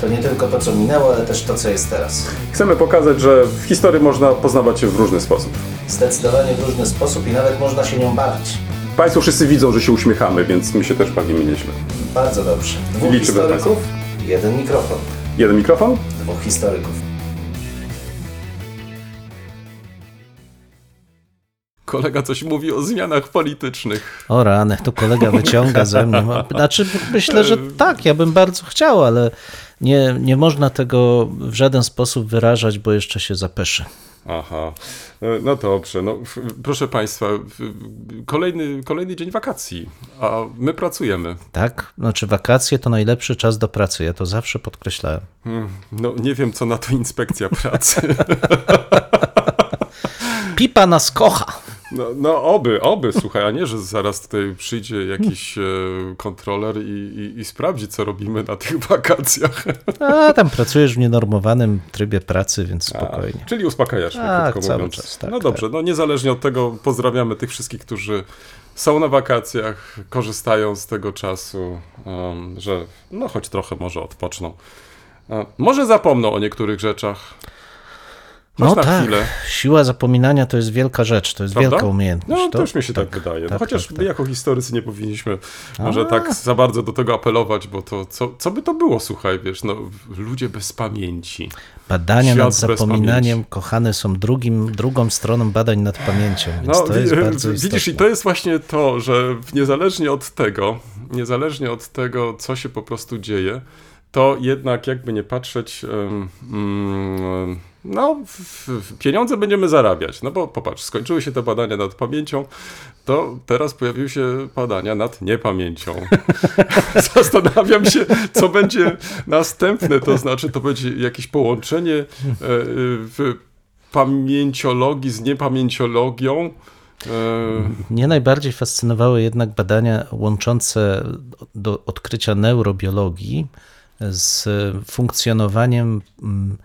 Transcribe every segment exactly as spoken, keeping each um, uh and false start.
To nie tylko to, co minęło, ale też to, co jest teraz. Chcemy pokazać, że w historii można poznawać się w różny sposób. Zdecydowanie w różny sposób i nawet można się nią bawić. Państwo wszyscy widzą, że się uśmiechamy, więc my się też bawimy nieźle. Bardzo dobrze. Dwóch Liczymy historyków, Państwa. Jeden mikrofon. Jeden mikrofon? Dwóch historyków. Kolega coś mówi o zmianach politycznych. O rany, to kolega wyciąga ze mnie. Znaczy, myślę, że tak, ja bym bardzo chciał, ale nie, nie można tego w żaden sposób wyrażać, bo jeszcze się zapeszy. Aha, no dobrze. No, proszę Państwa, kolejny, kolejny dzień wakacji, a my pracujemy. Tak, znaczy wakacje to najlepszy czas do pracy, ja to zawsze podkreślałem. No nie wiem, co na to inspekcja pracy. Pipa nas kocha. No, no oby, oby, słuchaj, a nie, że zaraz tutaj przyjdzie jakiś e, kontroler i, i, i sprawdzi, co robimy na tych wakacjach. A, tam pracujesz w nienormowanym trybie pracy, więc spokojnie. A, czyli uspokajasz mnie, a, krótko cały mówiąc. Czas, tak, no dobrze, tak. No niezależnie od tego pozdrawiamy tych wszystkich, którzy są na wakacjach, korzystają z tego czasu, um, że no choć trochę może odpoczną. Um, może zapomną o niektórych rzechach. No tak, chwilę. Siła zapominania to jest wielka rzecz, to jest Prawda? wielka umiejętność. No to też mi się tak, tak wydaje, tak, no, chociaż tak, tak. my jako historycy nie powinniśmy A. może tak za bardzo do tego apelować, bo to co, co by to było, słuchaj, wiesz, no ludzie bez pamięci. Badania Świat nad zapominaniem, kochane, są drugim, drugą stroną badań nad pamięcią, więc no, to jest bardzo istotne. Widzisz, i to jest właśnie to, że niezależnie od tego, niezależnie od tego, co się po prostu dzieje, to jednak jakby nie patrzeć... Um, um, No, pieniądze będziemy zarabiać, no bo popatrz, skończyły się te badania nad pamięcią, to teraz pojawiły się badania nad niepamięcią. Zastanawiam się, co będzie następne, to znaczy to będzie jakieś połączenie e, w pamięciologii z niepamięciologią. E... Mnie najbardziej fascynowały jednak badania łączące do odkrycia neurobiologii z funkcjonowaniem... Hmm,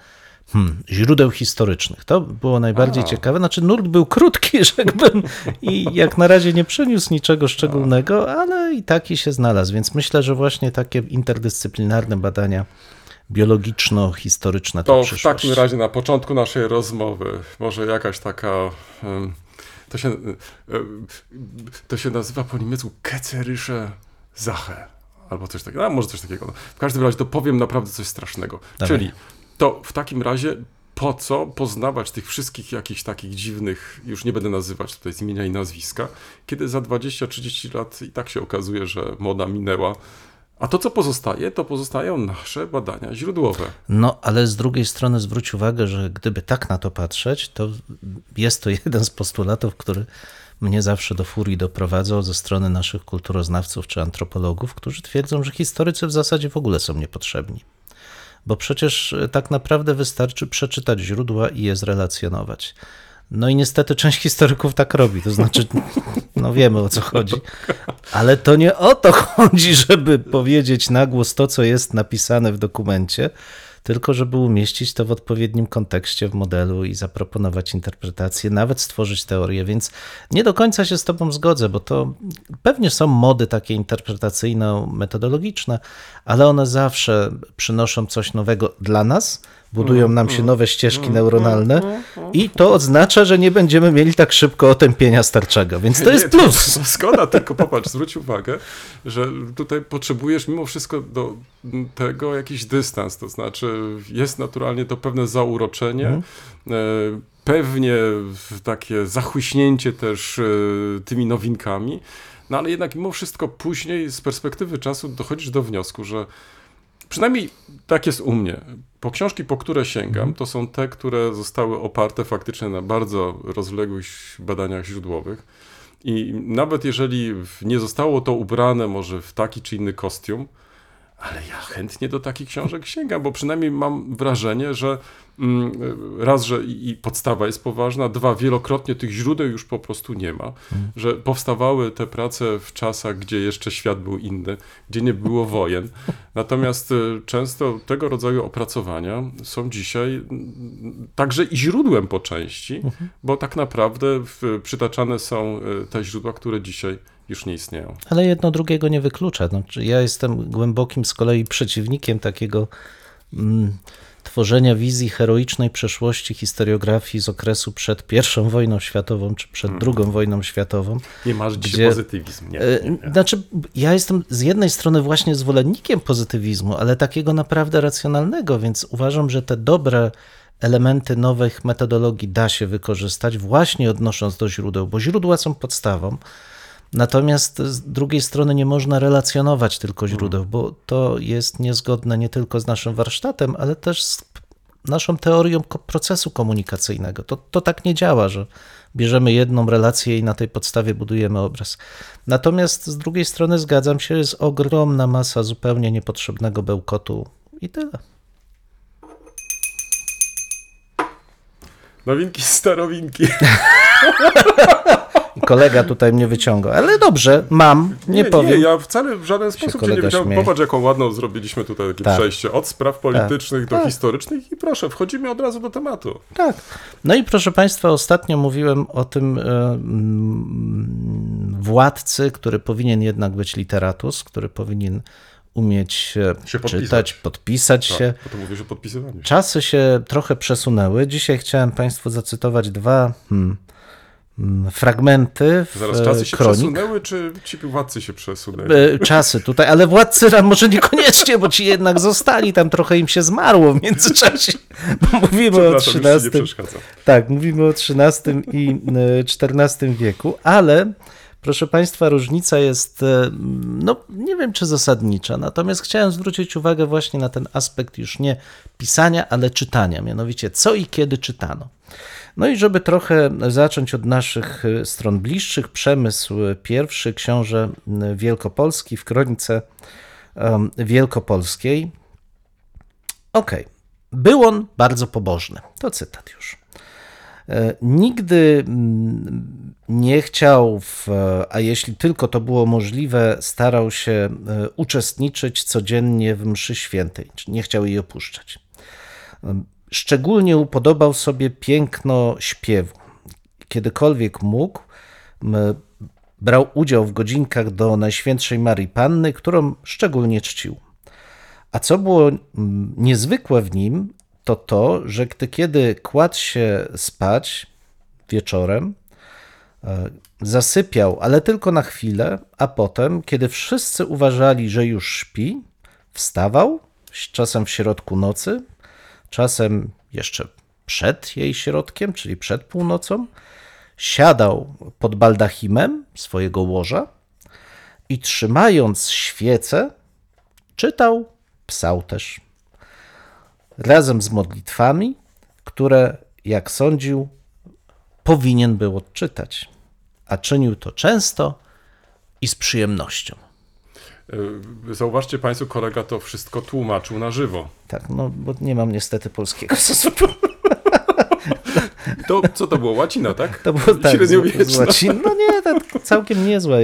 źródeł historycznych. To było najbardziej A. ciekawe. Znaczy nurt był krótki, rzekłbym, i jak na razie nie przyniósł niczego szczególnego, ale i taki się znalazł. Więc myślę, że właśnie takie interdyscyplinarne badania biologiczno-historyczne to, to przyszłość. To w takim razie na początku naszej rozmowy może jakaś taka... To się, to się nazywa po niemiecku ketzerische Sache. Albo coś takiego. A może coś takiego. W każdym razie to powiem naprawdę coś strasznego. Dawaj. Czyli to w takim razie po co poznawać tych wszystkich jakichś takich dziwnych, już nie będę nazywać tutaj z imienia i nazwiska, kiedy za dwadzieścia trzydzieści lat i tak się okazuje, że moda minęła, a to co pozostaje, to pozostają nasze badania źródłowe. No ale z drugiej strony zwróć uwagę, że gdyby tak na to patrzeć, to jest to jeden z postulatów, który mnie zawsze do furii doprowadzał ze strony naszych kulturoznawców czy antropologów, którzy twierdzą, że historycy w zasadzie w ogóle są niepotrzebni. Bo przecież tak naprawdę wystarczy przeczytać źródła i je zrelacjonować. No i niestety część historyków tak robi, to znaczy, no wiemy o co chodzi, ale to nie o to chodzi, żeby powiedzieć na głos to, co jest napisane w dokumencie, tylko żeby umieścić to w odpowiednim kontekście, w modelu i zaproponować interpretację, nawet stworzyć teorię, więc nie do końca się z tobą zgodzę, bo to pewnie są mody takie interpretacyjno-metodologiczne, ale one zawsze przynoszą coś nowego dla nas, budują nam się nowe ścieżki neuronalne i to oznacza, że nie będziemy mieli tak szybko otępienia starczego, więc to jest plus. Zgoda, tylko popatrz, zwróć uwagę, że tutaj potrzebujesz mimo wszystko do tego jakiś dystans, to znaczy jest naturalnie to pewne zauroczenie, hmm. pewnie takie zachłyśnięcie też tymi nowinkami, no ale jednak mimo wszystko później z perspektywy czasu dochodzisz do wniosku, że przynajmniej tak jest u mnie. Po książki, po które sięgam, to są te, które zostały oparte faktycznie na bardzo rozległych badaniach źródłowych. I nawet jeżeli nie zostało to ubrane może w taki czy inny kostium, ale ja chętnie do takich książek sięgam, bo przynajmniej mam wrażenie, że raz, że i podstawa jest poważna, dwa, wielokrotnie tych źródeł już po prostu nie ma, hmm. że powstawały te prace w czasach, gdzie jeszcze świat był inny, gdzie nie było wojen. Natomiast często tego rodzaju opracowania są dzisiaj także i źródłem po części, hmm. bo tak naprawdę przytaczane są te źródła, które dzisiaj już nie istnieją. Ale jedno drugiego nie wyklucza. Znaczy, ja jestem głębokim z kolei przeciwnikiem takiego mm, tworzenia wizji heroicznej przeszłości historiografii z okresu przed pierwszą wojną światową czy przed drugą mm. wojną światową. Nie masz gdzie... dzisiaj pozytywizm. Nie, nie, nie. Znaczy, ja jestem z jednej strony właśnie zwolennikiem pozytywizmu, ale takiego naprawdę racjonalnego, więc uważam, że te dobre elementy nowych metodologii da się wykorzystać właśnie odnosząc do źródeł, bo źródła są podstawą. Natomiast z drugiej strony nie można relacjonować tylko źródeł, bo to jest niezgodne nie tylko z naszym warsztatem, ale też z naszą teorią procesu komunikacyjnego. To, to tak nie działa, że bierzemy jedną relację i na tej podstawie budujemy obraz. Natomiast z drugiej strony zgadzam się, jest ogromna masa zupełnie niepotrzebnego bełkotu i tyle. Nowinki, starowinki. Kolega tutaj mnie wyciąga, ale dobrze, mam, nie, nie powiem. Nie, ja wcale w żaden sposób cię nie wyciągam. Popatrz, jaką ładną zrobiliśmy tutaj takie tak. przejście od spraw politycznych tak. do tak. historycznych i proszę, wchodzimy od razu do tematu. Tak. No i proszę Państwa, ostatnio mówiłem o tym yy, władcy, który powinien jednak być literatus, który powinien umieć się czytać, podpisać, podpisać tak, się. Potem mówisz o podpisywaniu. Czasy się trochę przesunęły. Dzisiaj chciałem Państwu zacytować dwa... Hmm, fragmenty w Zaraz, czasy się kronik. przesunęły, czy ci władcy się przesunęli? Czasy tutaj, ale władcy może niekoniecznie, bo ci jednak zostali, tam trochę im się zmarło w międzyczasie. Mówimy o trzynastym. Tak, mówimy o trzynastym i czternastym wieku, ale proszę Państwa, różnica jest, no nie wiem, czy zasadnicza, natomiast chciałem zwrócić uwagę właśnie na ten aspekt już nie pisania, ale czytania, mianowicie co i kiedy czytano. No i żeby trochę zacząć od naszych stron bliższych, Przemysł I, książę Wielkopolski w kronice wielkopolskiej. Okej, okay. Był on bardzo pobożny, to cytat już. Nigdy nie chciał, w, a jeśli tylko to było możliwe, starał się uczestniczyć codziennie w mszy świętej, nie chciał jej opuszczać. Szczególnie upodobał sobie piękno śpiewu. Kiedykolwiek mógł, brał udział w godzinkach do Najświętszej Maryi Panny, którą szczególnie czcił. A co było niezwykłe w nim, to to, że gdy kiedy kładł się spać wieczorem, zasypiał, ale tylko na chwilę, a potem, kiedy wszyscy uważali, że już śpi, wstawał, czasem w środku nocy, czasem jeszcze przed jej środkiem, czyli przed północą, siadał pod baldachimem swojego łoża i trzymając świecę, czytał psałterz. Razem z modlitwami, które, jak sądził, powinien był odczytać, a czynił to często i z przyjemnością. Zauważcie Państwo, kolega to wszystko tłumaczył na żywo. Tak, no bo nie mam niestety polskiego zasobu. To co to było? Łacina, tak? To było tak, z łacin. No nie, to całkiem niezła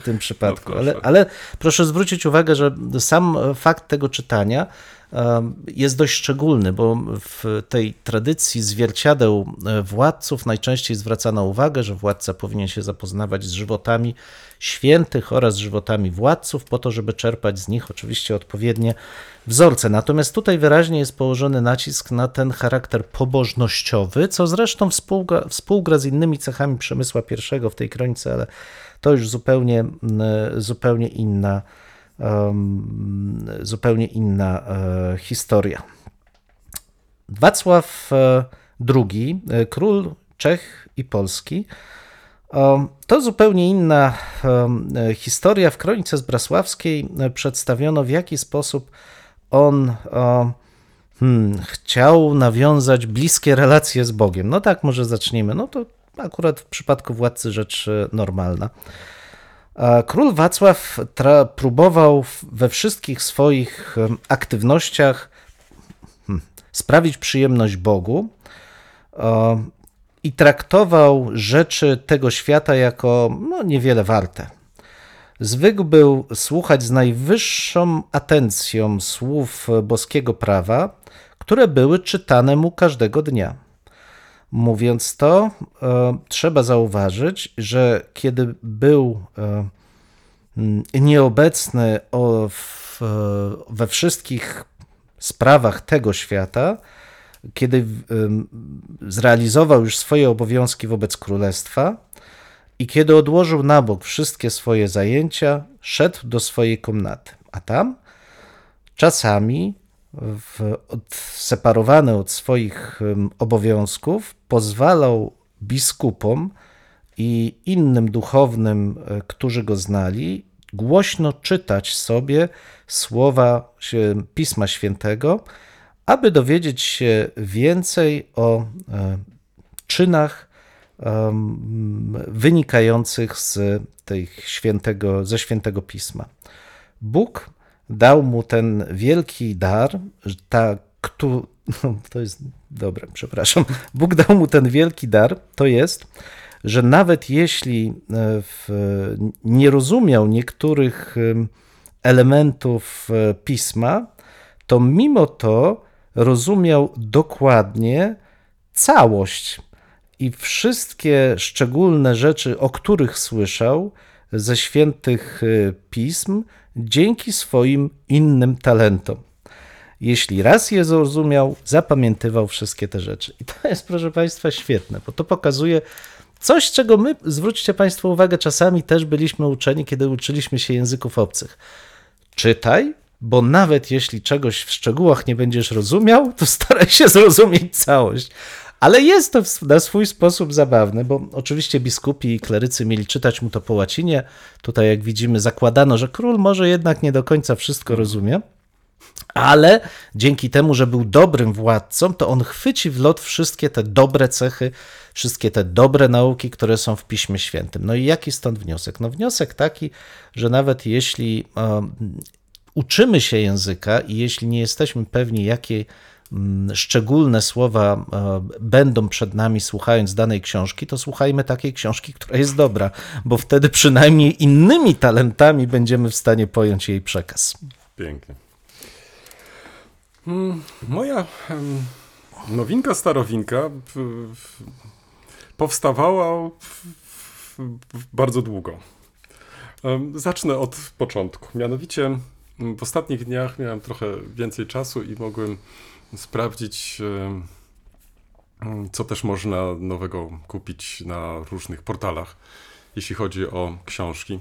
w tym przypadku. No ale, ale proszę zwrócić uwagę, że sam fakt tego czytania jest dość szczególny, bo w tej tradycji zwierciadeł władców najczęściej zwracano uwagę, że władca powinien się zapoznawać z żywotami świętych oraz żywotami władców, po to, żeby czerpać z nich oczywiście odpowiednie wzorce. Natomiast tutaj wyraźnie jest położony nacisk na ten charakter pobożnościowy, co zresztą współgra, współgra z innymi cechami Przemysła I w tej kronice, ale to już zupełnie, zupełnie inna Um, zupełnie inna e, historia. Wacław drugi, król Czech i Polski, um, to zupełnie inna um, historia. W kronice zbrasławskiej przedstawiono, w jaki sposób on um, hmm, chciał nawiązać bliskie relacje z Bogiem. No tak, może zacznijmy. No to akurat w przypadku władcy rzecz normalna. Król Wacław tra- próbował we wszystkich swoich aktywnościach sprawić przyjemność Bogu i traktował rzeczy tego świata jako no, niewiele warte. Zwykł był słuchać z najwyższą atencją słów boskiego prawa, które były czytane mu każdego dnia. Mówiąc to, e, trzeba zauważyć, że kiedy był e, nieobecny o, w, we wszystkich sprawach tego świata, kiedy e, zrealizował już swoje obowiązki wobec królestwa i kiedy odłożył na bok wszystkie swoje zajęcia, szedł do swojej komnaty, a tam czasami odseparowany od swoich obowiązków, pozwalał biskupom i innym duchownym, którzy go znali, głośno czytać sobie słowa Pisma Świętego, aby dowiedzieć się więcej o czynach wynikających z tych świętego, ze Świętego Pisma. Bóg dał mu ten wielki dar, ta, kto, no, to jest dobre, przepraszam, Bóg dał mu ten wielki dar, to jest, że nawet jeśli w, nie rozumiał niektórych elementów pisma, to mimo to rozumiał dokładnie całość i wszystkie szczególne rzeczy, o których słyszał ze świętych pism, dzięki swoim innym talentom. Jeśli raz je zrozumiał, zapamiętywał wszystkie te rzeczy. I to jest, proszę Państwa, świetne, bo to pokazuje coś, czego my, zwróćcie Państwo uwagę, czasami też byliśmy uczeni, kiedy uczyliśmy się języków obcych. Czytaj, bo nawet jeśli czegoś w szczegółach nie będziesz rozumiał, to staraj się zrozumieć całość. Ale jest to na swój sposób zabawne, bo oczywiście biskupi i klerycy mieli czytać mu to po łacinie. Tutaj, jak widzimy, zakładano, że król może jednak nie do końca wszystko rozumie, ale dzięki temu, że był dobrym władcą, to on chwyci w lot wszystkie te dobre cechy, wszystkie te dobre nauki, które są w Piśmie Świętym. No i jaki stąd wniosek? No wniosek taki, że nawet jeśli um, uczymy się języka i jeśli nie jesteśmy pewni, jakiej szczególne słowa będą przed nami słuchając danej książki, to słuchajmy takiej książki, która jest dobra, bo wtedy przynajmniej innymi talentami będziemy w stanie pojąć jej przekaz. Pięknie. Moja nowinka, starowinka powstawała bardzo długo. Zacznę od początku. Mianowicie w ostatnich dniach miałem trochę więcej czasu i mogłem sprawdzić, co też można nowego kupić na różnych portalach, jeśli chodzi o książki.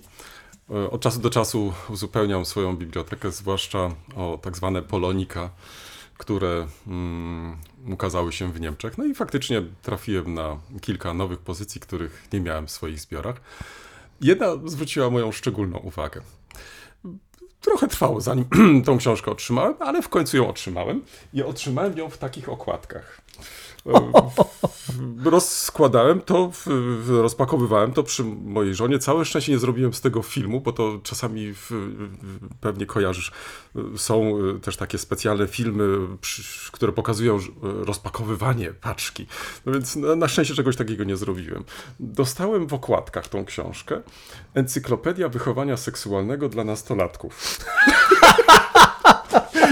Od czasu do czasu uzupełniam swoją bibliotekę, zwłaszcza o tak zwane polonika, które um, ukazały się w Niemczech. No i faktycznie trafiłem na kilka nowych pozycji, których nie miałem w swoich zbiorach. Jedna zwróciła moją szczególną uwagę. Trochę trwało, zanim tą książkę otrzymałem, ale w końcu ją otrzymałem i otrzymałem ją w takich okładkach. Rozkładałem to, rozpakowywałem to przy mojej żonie. Całe szczęście nie zrobiłem z tego filmu, bo to czasami pewnie kojarzysz. Są też takie specjalne filmy, które pokazują rozpakowywanie paczki. No więc na szczęście czegoś takiego nie zrobiłem. Dostałem w okładkach tą książkę. Encyklopedia wychowania seksualnego dla nastolatków.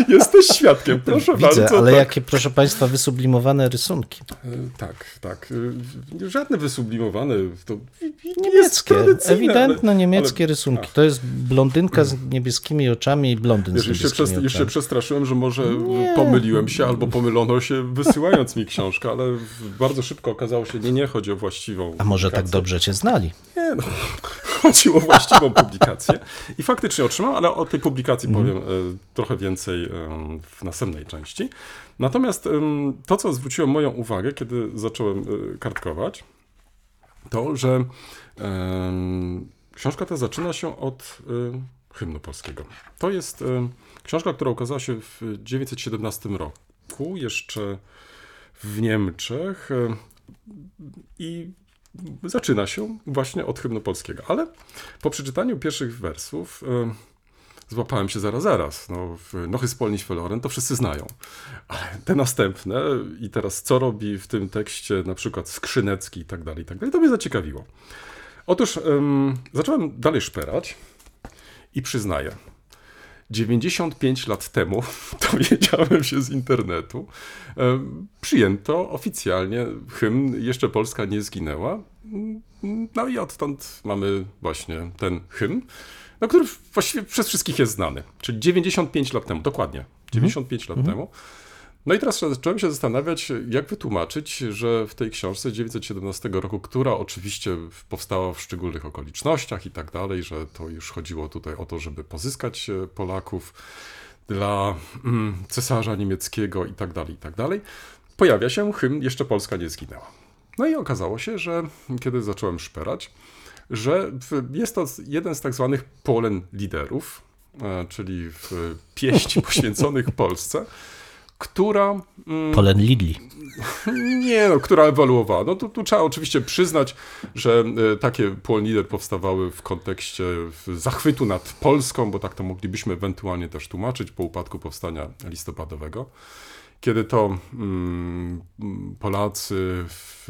Jesteś świadkiem, proszę Widzę, bardzo. Ale tak. Jakie, proszę Państwa, wysublimowane rysunki. Tak, tak. Żadne wysublimowane. To niemieckie, ewidentne ale, niemieckie ale, rysunki. A. To jest blondynka z niebieskimi oczami i blondyn Wiesz, z niebieskimi się oczami. Już się przestraszyłem, że może nie. pomyliłem się albo pomylono się wysyłając mi książkę, ale bardzo szybko okazało się, nie, nie, chodzi o właściwą A może publikację. Tak dobrze cię znali? Nie, no. Chodzi o właściwą publikację. I faktycznie otrzymałem, ale o tej publikacji powiem mm. trochę więcej w następnej części. Natomiast to, co zwróciło moją uwagę, kiedy zacząłem kartkować, to, że książka ta zaczyna się od hymnu polskiego. To jest książka, która ukazała się w tysiąc dziewięćset siedemnastym roku, jeszcze w Niemczech. I zaczyna się właśnie od hymnu polskiego. Ale po przeczytaniu pierwszych wersów złapałem się zaraz, zaraz. No, Nochy spolnić feloren to wszyscy znają. Ale te następne i teraz co robi w tym tekście na przykład Skrzynecki i tak dalej, i tak dalej, to mnie zaciekawiło. Otóż um, zacząłem dalej szperać i przyznaję, dziewięćdziesiąt pięć lat temu, dowiedziałem się z internetu, przyjęto oficjalnie hymn Jeszcze Polska nie zginęła. No i odtąd mamy właśnie ten hymn, no, który właściwie przez wszystkich jest znany. Czyli dziewięćdziesiąt pięć lat temu, dokładnie, dziewięćdziesiąt pięć mm. lat mm. temu. No i teraz zacząłem się zastanawiać, jak wytłumaczyć, że w tej książce z dziewięćset siedemnastego roku, która oczywiście powstała w szczególnych okolicznościach i tak dalej, że to już chodziło tutaj o to, żeby pozyskać Polaków dla cesarza niemieckiego i tak dalej, i tak dalej, pojawia się hymn Jeszcze Polska nie zginęła. No i okazało się, że kiedy zacząłem szperać, że jest to jeden z tak zwanych Polen liderów, czyli pieśni poświęconych Polsce, która... Mm, Polen Lidli. Nie, no, która ewoluowała. No tu, tu trzeba oczywiście przyznać, że y, takie Polnider powstawały w kontekście zachwytu nad Polską, bo tak to moglibyśmy ewentualnie też tłumaczyć po upadku powstania listopadowego, kiedy to y, Polacy w,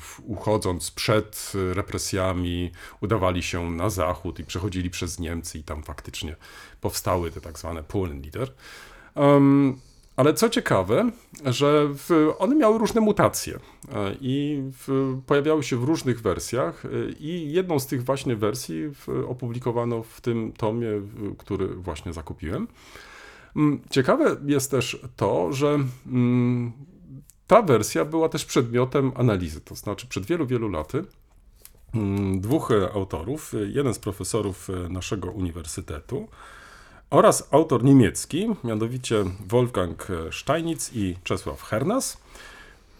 w, uchodząc przed represjami udawali się na zachód i przechodzili przez Niemcy i tam faktycznie powstały te tak zwane Polnider. Um, Ale co ciekawe, że one miały różne mutacje i pojawiały się w różnych wersjach i jedną z tych właśnie wersji opublikowano w tym tomie, który właśnie zakupiłem. Ciekawe jest też to, że ta wersja była też przedmiotem analizy, to znaczy przed wielu, wielu laty dwóch autorów, jeden z profesorów naszego uniwersytetu, oraz autor niemiecki, mianowicie Wolfgang Steinitz i Czesław Hernas,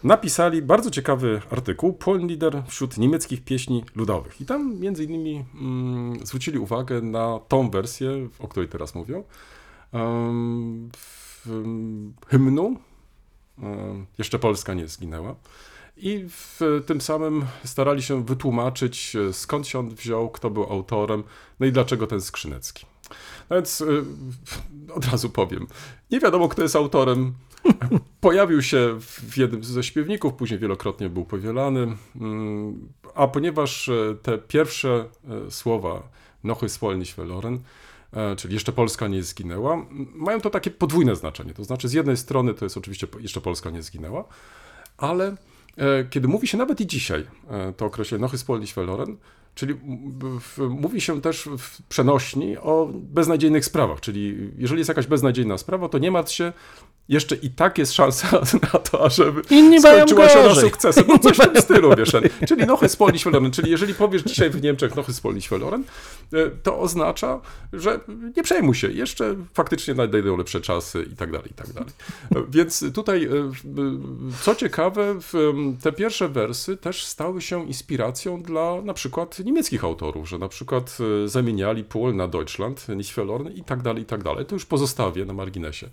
napisali bardzo ciekawy artykuł Polnider wśród niemieckich pieśni ludowych. I tam między innymi mm, zwrócili uwagę na tą wersję, o której teraz mówią, um, w, um, hymnu um, Jeszcze Polska nie zginęła. I w, tym samym starali się wytłumaczyć, skąd się on wziął, kto był autorem, no i dlaczego ten Skrzynecki. No więc yy, od razu powiem, nie wiadomo, kto jest autorem. Pojawił się w jednym ze śpiewników, później wielokrotnie był powielany, a ponieważ te pierwsze słowa Nochy spolnić feloren, czyli Jeszcze Polska nie zginęła, mają to takie podwójne znaczenie. To znaczy z jednej strony to jest oczywiście Jeszcze Polska nie zginęła, ale kiedy mówi się nawet i dzisiaj to określenie Nochy spolnić feloren, czyli w, mówi się też w przenośni o beznadziejnych sprawach, czyli jeżeli jest jakaś beznadziejna sprawa, to nie martw się, jeszcze i tak jest szansa na to, ażeby skończyła się na sukcesem. No coś w tym stylu, wiesz. Czyli Nochy spolnić feloren, czyli jeżeli powiesz dzisiaj w Niemczech Nochy spolnić feloren, to oznacza, że nie przejmuj się, jeszcze faktycznie nadejdą lepsze czasy i tak dalej, i tak dalej. Więc tutaj, co ciekawe, te pierwsze wersy też stały się inspiracją dla na przykład niemieckich autorów, że na przykład zamieniali Polen na Deutschland, nicht verloren i tak dalej, i tak dalej. To już pozostawię na marginesie.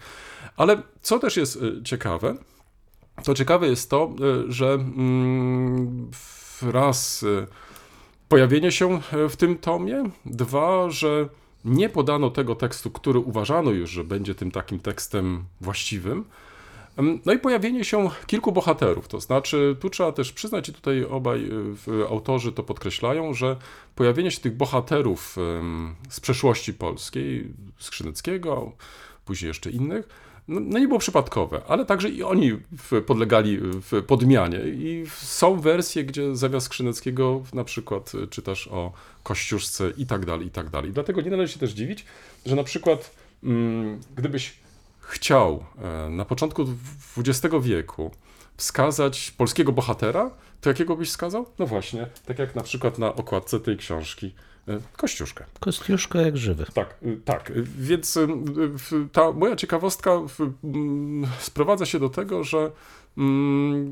Ale co też jest ciekawe, to ciekawe jest to, że raz pojawienie się w tym tomie, dwa, że nie podano tego tekstu, który uważano już, że będzie tym takim tekstem właściwym, no i pojawienie się kilku bohaterów, to znaczy tu trzeba też przyznać i tutaj obaj autorzy to podkreślają, że pojawienie się tych bohaterów z przeszłości polskiej, Skrzyneckiego, później jeszcze innych, no nie było przypadkowe, ale także i oni podlegali w podmianie i są wersje, gdzie zamiast Skrzyneckiego na przykład czytasz o Kościuszce i tak dalej, i tak dalej. Dlatego nie należy się też dziwić, że na przykład gdybyś chciał na początku dwudziestego wieku wskazać polskiego bohatera, to jakiego byś wskazał? No właśnie, tak jak na przykład na okładce tej książki Kościuszkę. Kościuszkę jak żywy. Tak, tak. Więc ta moja ciekawostka sprowadza się do tego, że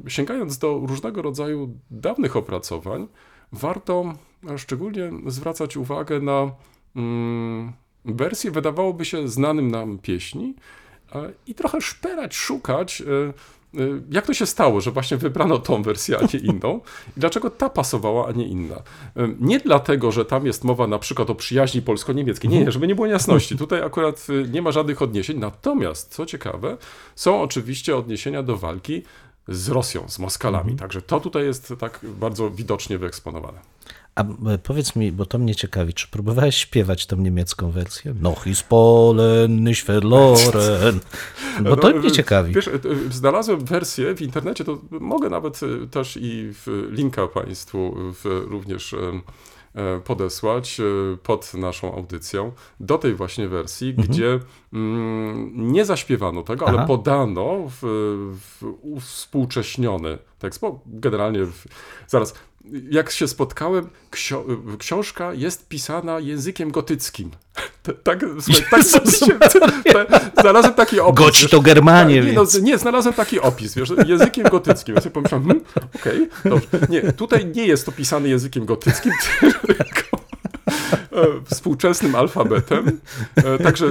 sięgając do różnego rodzaju dawnych opracowań, warto szczególnie zwracać uwagę na wersję, wydawałoby się, znanym nam pieśni i trochę szperać, szukać Jak to się stało, że właśnie wybrano tą wersję, a nie inną? I dlaczego ta pasowała, a nie inna? Nie dlatego, że tam jest mowa na przykład o przyjaźni polsko-niemieckiej. Nie, żeby nie było jasności. Tutaj akurat nie ma żadnych odniesień. Natomiast, co ciekawe, są oczywiście odniesienia do walki z Rosją, z Moskalami. Także to tutaj jest tak bardzo widocznie wyeksponowane. A powiedz mi, bo to mnie ciekawi, czy próbowałeś śpiewać tą niemiecką wersję? Noch ist Polen nicht verloren. Bo to no, mnie ciekawi. Wiesz, znalazłem wersję w internecie, to mogę nawet też i linka Państwu również podesłać pod naszą audycją do tej właśnie wersji, mhm. gdzie mm, nie zaśpiewano tego, Aha. ale podano w, w uwspółcześniony tekst, bo generalnie w, zaraz... Jak się spotkałem, ksio książka jest pisana językiem gotyckim. Tak, słuchaj, tak się, znalazłem taki opis. Goci to Germanie, tak, więc. Nie, znalazłem taki opis, wiesz, językiem gotyckim. Ja sobie pomyślałem, hmm, okej, okay, dobrze. Nie, tutaj nie jest to pisane językiem gotyckim, tylko współczesnym alfabetem. Także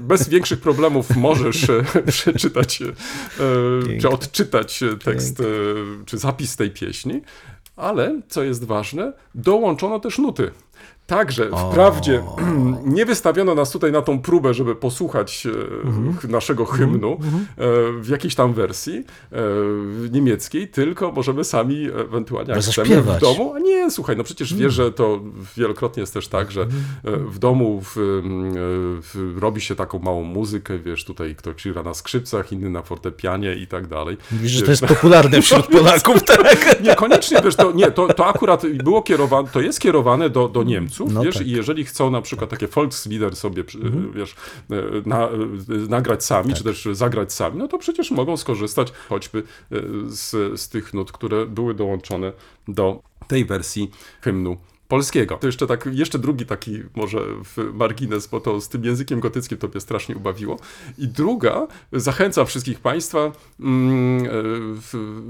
bez większych problemów możesz przeczytać, Piękne. czy odczytać tekst, Piękne. czy zapis tej pieśni. Ale, co jest ważne, dołączono też nuty. Także o. wprawdzie nie wystawiono nas tutaj na tą próbę, żeby posłuchać mm-hmm. naszego hymnu mm-hmm. w jakiejś tam wersji niemieckiej, tylko możemy sami ewentualnie, jak chcemy, w domu. A nie, słuchaj, no przecież wiesz, że to wielokrotnie jest też tak, że w domu w, w, robi się taką małą muzykę, wiesz, tutaj ktoś gra na skrzypcach, inny na fortepianie i tak dalej. Mówisz, że to jest popularne wśród Polaków, tak? Niekoniecznie, wiesz, to, nie, to, to akurat było kierowane, to jest kierowane do, do Niemców. No wiesz, tak. I jeżeli chcą na przykład takie Volkslieder sobie mhm. wiesz, na, nagrać sami, tak. czy też zagrać sami, no to przecież mogą skorzystać choćby z, z tych nut, które były dołączone do tej wersji hymnu polskiego. To jeszcze, tak, jeszcze drugi taki może margines, bo to z tym językiem gotyckim to mnie strasznie ubawiło. I druga, zachęcam wszystkich Państwa,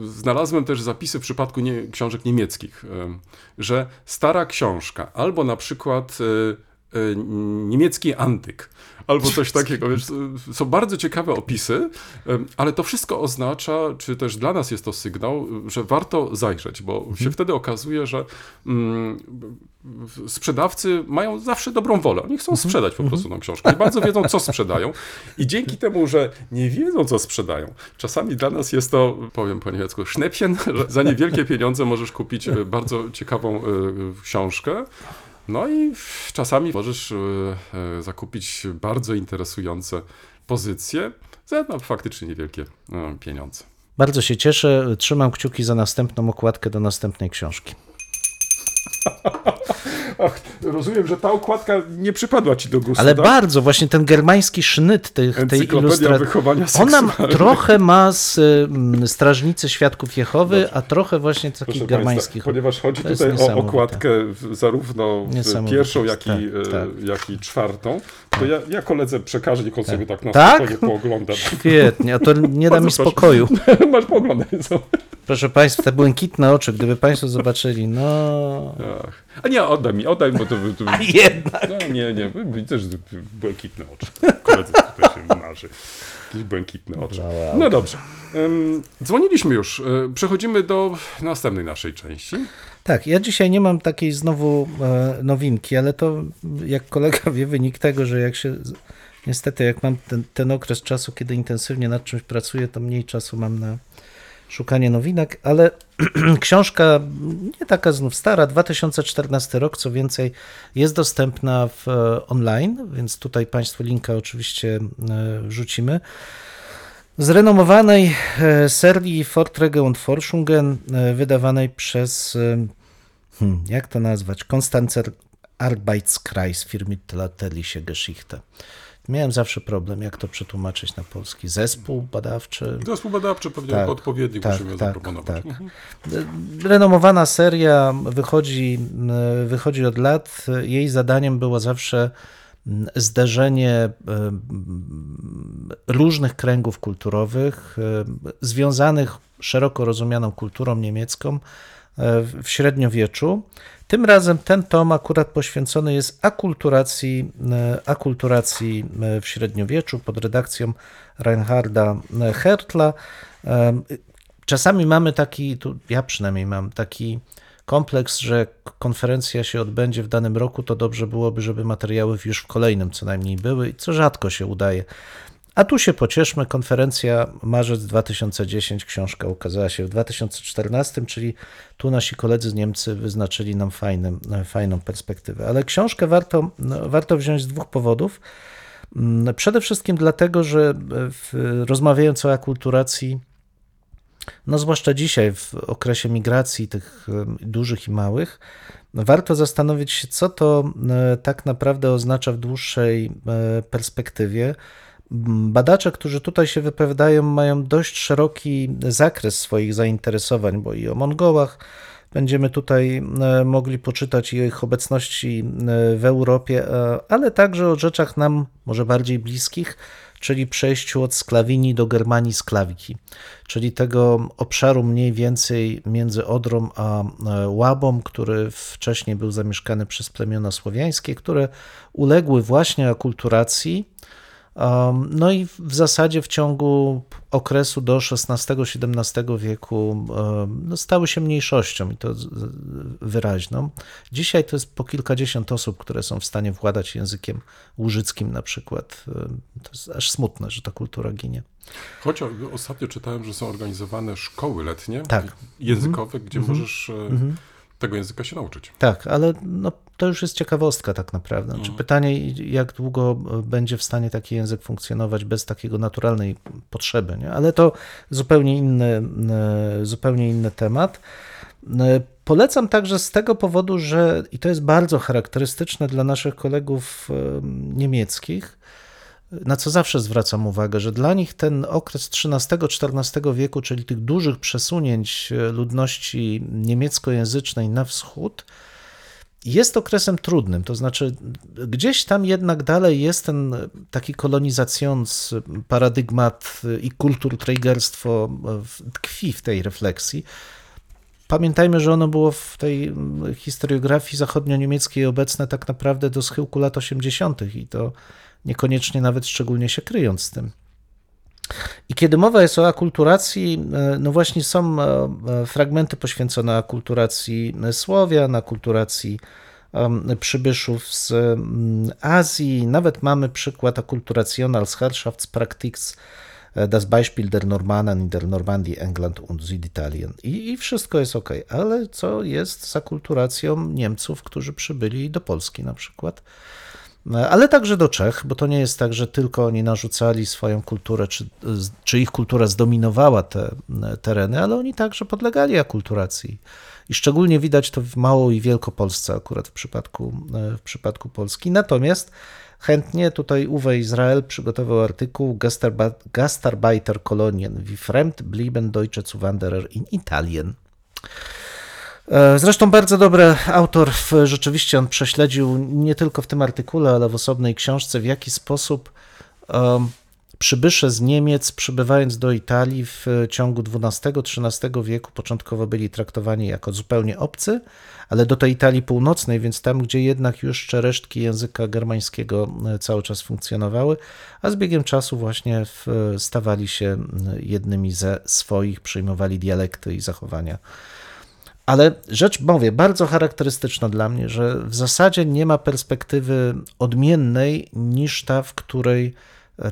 znalazłem też zapisy w przypadku nie, książek niemieckich, że stara książka albo na przykład niemiecki antyk, albo coś takiego. Wiesz, są bardzo ciekawe opisy, ale to wszystko oznacza, czy też dla nas jest to sygnał, że warto zajrzeć, bo mhm. się wtedy okazuje, że mm, sprzedawcy mają zawsze dobrą wolę. Oni chcą sprzedać po prostu tą książkę. I bardzo wiedzą, co sprzedają. I dzięki temu, że nie wiedzą, co sprzedają, czasami dla nas jest to, powiem po niemiecku, schnäppchen, że za niewielkie pieniądze możesz kupić bardzo ciekawą y, książkę. No i czasami możesz zakupić bardzo interesujące pozycje za no, faktycznie niewielkie pieniądze. Bardzo się cieszę. Trzymam kciuki za następną okładkę do następnej książki. Ach, rozumiem, że ta okładka nie przypadła ci do gustu. Ale tak? bardzo, właśnie ten germański sznyt tych, tej ilustracji. Ona trochę ma z y, Strażnicy Świadków Jehowy, Dobrze. a trochę właśnie takich germańskich. Państwa, ponieważ chodzi to tutaj o okładkę zarówno pierwszą, jak i, tak, tak. jak i czwartą, to ja, ja koledze przekażę, niech on tak. sobie tak na tak? stronie poogląda. Świetnie, a to nie da mi spokoju. Masz pooglądać. Proszę Państwa, te błękitne oczy, gdyby Państwo zobaczyli, no... Ach. A nie, oddaj mi, oddaj, bo to... to... A jednak! No, nie, nie, też błękitne oczy. Koledzy tutaj się marzy. Jakieś błękitne oczy. No dobrze. Dzwoniliśmy już. Przechodzimy do następnej naszej części. Tak, ja dzisiaj nie mam takiej znowu nowinki, ale to, jak kolega wie, wynik tego, że jak się... Niestety, jak mam ten, ten okres czasu, kiedy intensywnie nad czymś pracuję, to mniej czasu mam na... szukanie nowinek, ale książka nie taka znów stara, dwa tysiące czternasty rok, co więcej jest dostępna w, online, więc tutaj Państwu linka oczywiście rzucimy. Z renomowanej serii Vorträge und Forschungen wydawanej przez, hmm, jak to nazwać, Konstanzer Arbeitskreis für mittelalterliche Geschichte. Miałem zawsze problem, jak to przetłumaczyć na polski. Zespół badawczy. Zespół badawczy pewnie tak, odpowiednik tak, musimy tak, zaproponować. Tak. Mhm. Renomowana seria wychodzi, wychodzi od lat. Jej zadaniem było zawsze zderzenie różnych kręgów kulturowych związanych szeroko rozumianą kulturą niemiecką w średniowieczu. Tym razem ten tom akurat poświęcony jest akulturacji, akulturacji w średniowieczu pod redakcją Reinharda Hertla. Czasami mamy taki, tu ja przynajmniej mam taki kompleks, że konferencja się odbędzie w danym roku, to dobrze byłoby, żeby materiały już w kolejnym co najmniej były, co rzadko się udaje. A tu się pocieszmy, konferencja marzec dwa tysiące dziesiąty, książka ukazała się w dwa tysiące czternastym, czyli tu nasi koledzy Niemcy wyznaczyli nam fajny, fajną perspektywę. Ale książkę warto, warto wziąć z dwóch powodów. Przede wszystkim dlatego, że w, rozmawiając o akulturacji, no zwłaszcza dzisiaj w okresie migracji tych dużych i małych, warto zastanowić się, co to tak naprawdę oznacza w dłuższej perspektywie. Badacze, którzy tutaj się wypowiadają, mają dość szeroki zakres swoich zainteresowań, bo i o Mongołach będziemy tutaj mogli poczytać, i o ich obecności w Europie, ale także o rzeczach nam może bardziej bliskich, czyli przejściu od Sklawinii do Germanii Sklawiki, czyli tego obszaru mniej więcej między Odrą a Łabą, który wcześniej był zamieszkany przez plemiona słowiańskie, które uległy właśnie akulturacji. No i w zasadzie w ciągu okresu do szesnastego siedemnastego wieku no, stały się mniejszością, i to wyraźną. Dzisiaj to jest po kilkadziesiąt osób, które są w stanie władać językiem łużyckim na przykład. To jest aż smutne, że ta kultura ginie. Choć ostatnio czytałem, że są organizowane szkoły letnie, tak, językowe, mm-hmm, gdzie mm-hmm, możesz mm-hmm. tego języka się nauczyć. Tak, ale no, to już jest ciekawostka tak naprawdę. Znaczy, mhm. pytanie, jak długo będzie w stanie taki język funkcjonować bez takiego naturalnej potrzeby, nie? Ale to zupełnie inny, zupełnie inny temat. Polecam także z tego powodu, że, i to jest bardzo charakterystyczne dla naszych kolegów niemieckich, na co zawsze zwracam uwagę, że dla nich ten okres trzynastego czternastego wieku, czyli tych dużych przesunięć ludności niemieckojęzycznej na wschód, jest okresem trudnym, to znaczy gdzieś tam jednak dalej jest ten taki kolonizacyjny paradygmat i kulturträgerstwo tkwi w tej refleksji. Pamiętajmy, że ono było w tej historiografii zachodnio-niemieckiej obecne tak naprawdę do schyłku lat osiemdziesiątych i to niekoniecznie nawet szczególnie się kryjąc z tym. I kiedy mowa jest o akulturacji, no właśnie są fragmenty poświęcone akulturacji Słowian, akulturacji przybyszów z Azji. Nawet mamy przykład Akulturationsherrschaftspraktix, das Beispiel der Normannen in der Normandie, England und Süditalien. I, I wszystko jest ok, ale co jest z akulturacją Niemców, którzy przybyli do Polski na przykład? Ale także do Czech, bo to nie jest tak, że tylko oni narzucali swoją kulturę, czy, czy ich kultura zdominowała te tereny, ale oni także podlegali akulturacji. I szczególnie widać to w Mało- i Wielkopolsce akurat w przypadku, w przypadku Polski. Natomiast chętnie tutaj Uwe Izrael przygotował artykuł Gastarbeiter Kolonien wie fremd blieben Deutsche Zuwanderer in Italien. Zresztą bardzo dobry autor, rzeczywiście on prześledził nie tylko w tym artykule, ale w osobnej książce, w jaki sposób um, przybysze z Niemiec, przybywając do Italii w ciągu dwunastego trzynastego wieku, początkowo byli traktowani jako zupełnie obcy, ale do tej Italii północnej, więc tam, gdzie jednak jeszcze resztki języka germańskiego cały czas funkcjonowały, a z biegiem czasu właśnie w, stawali się jednymi ze swoich, przyjmowali dialekty i zachowania. Ale rzecz, mówię, bardzo charakterystyczna dla mnie, że w zasadzie nie ma perspektywy odmiennej niż ta, w której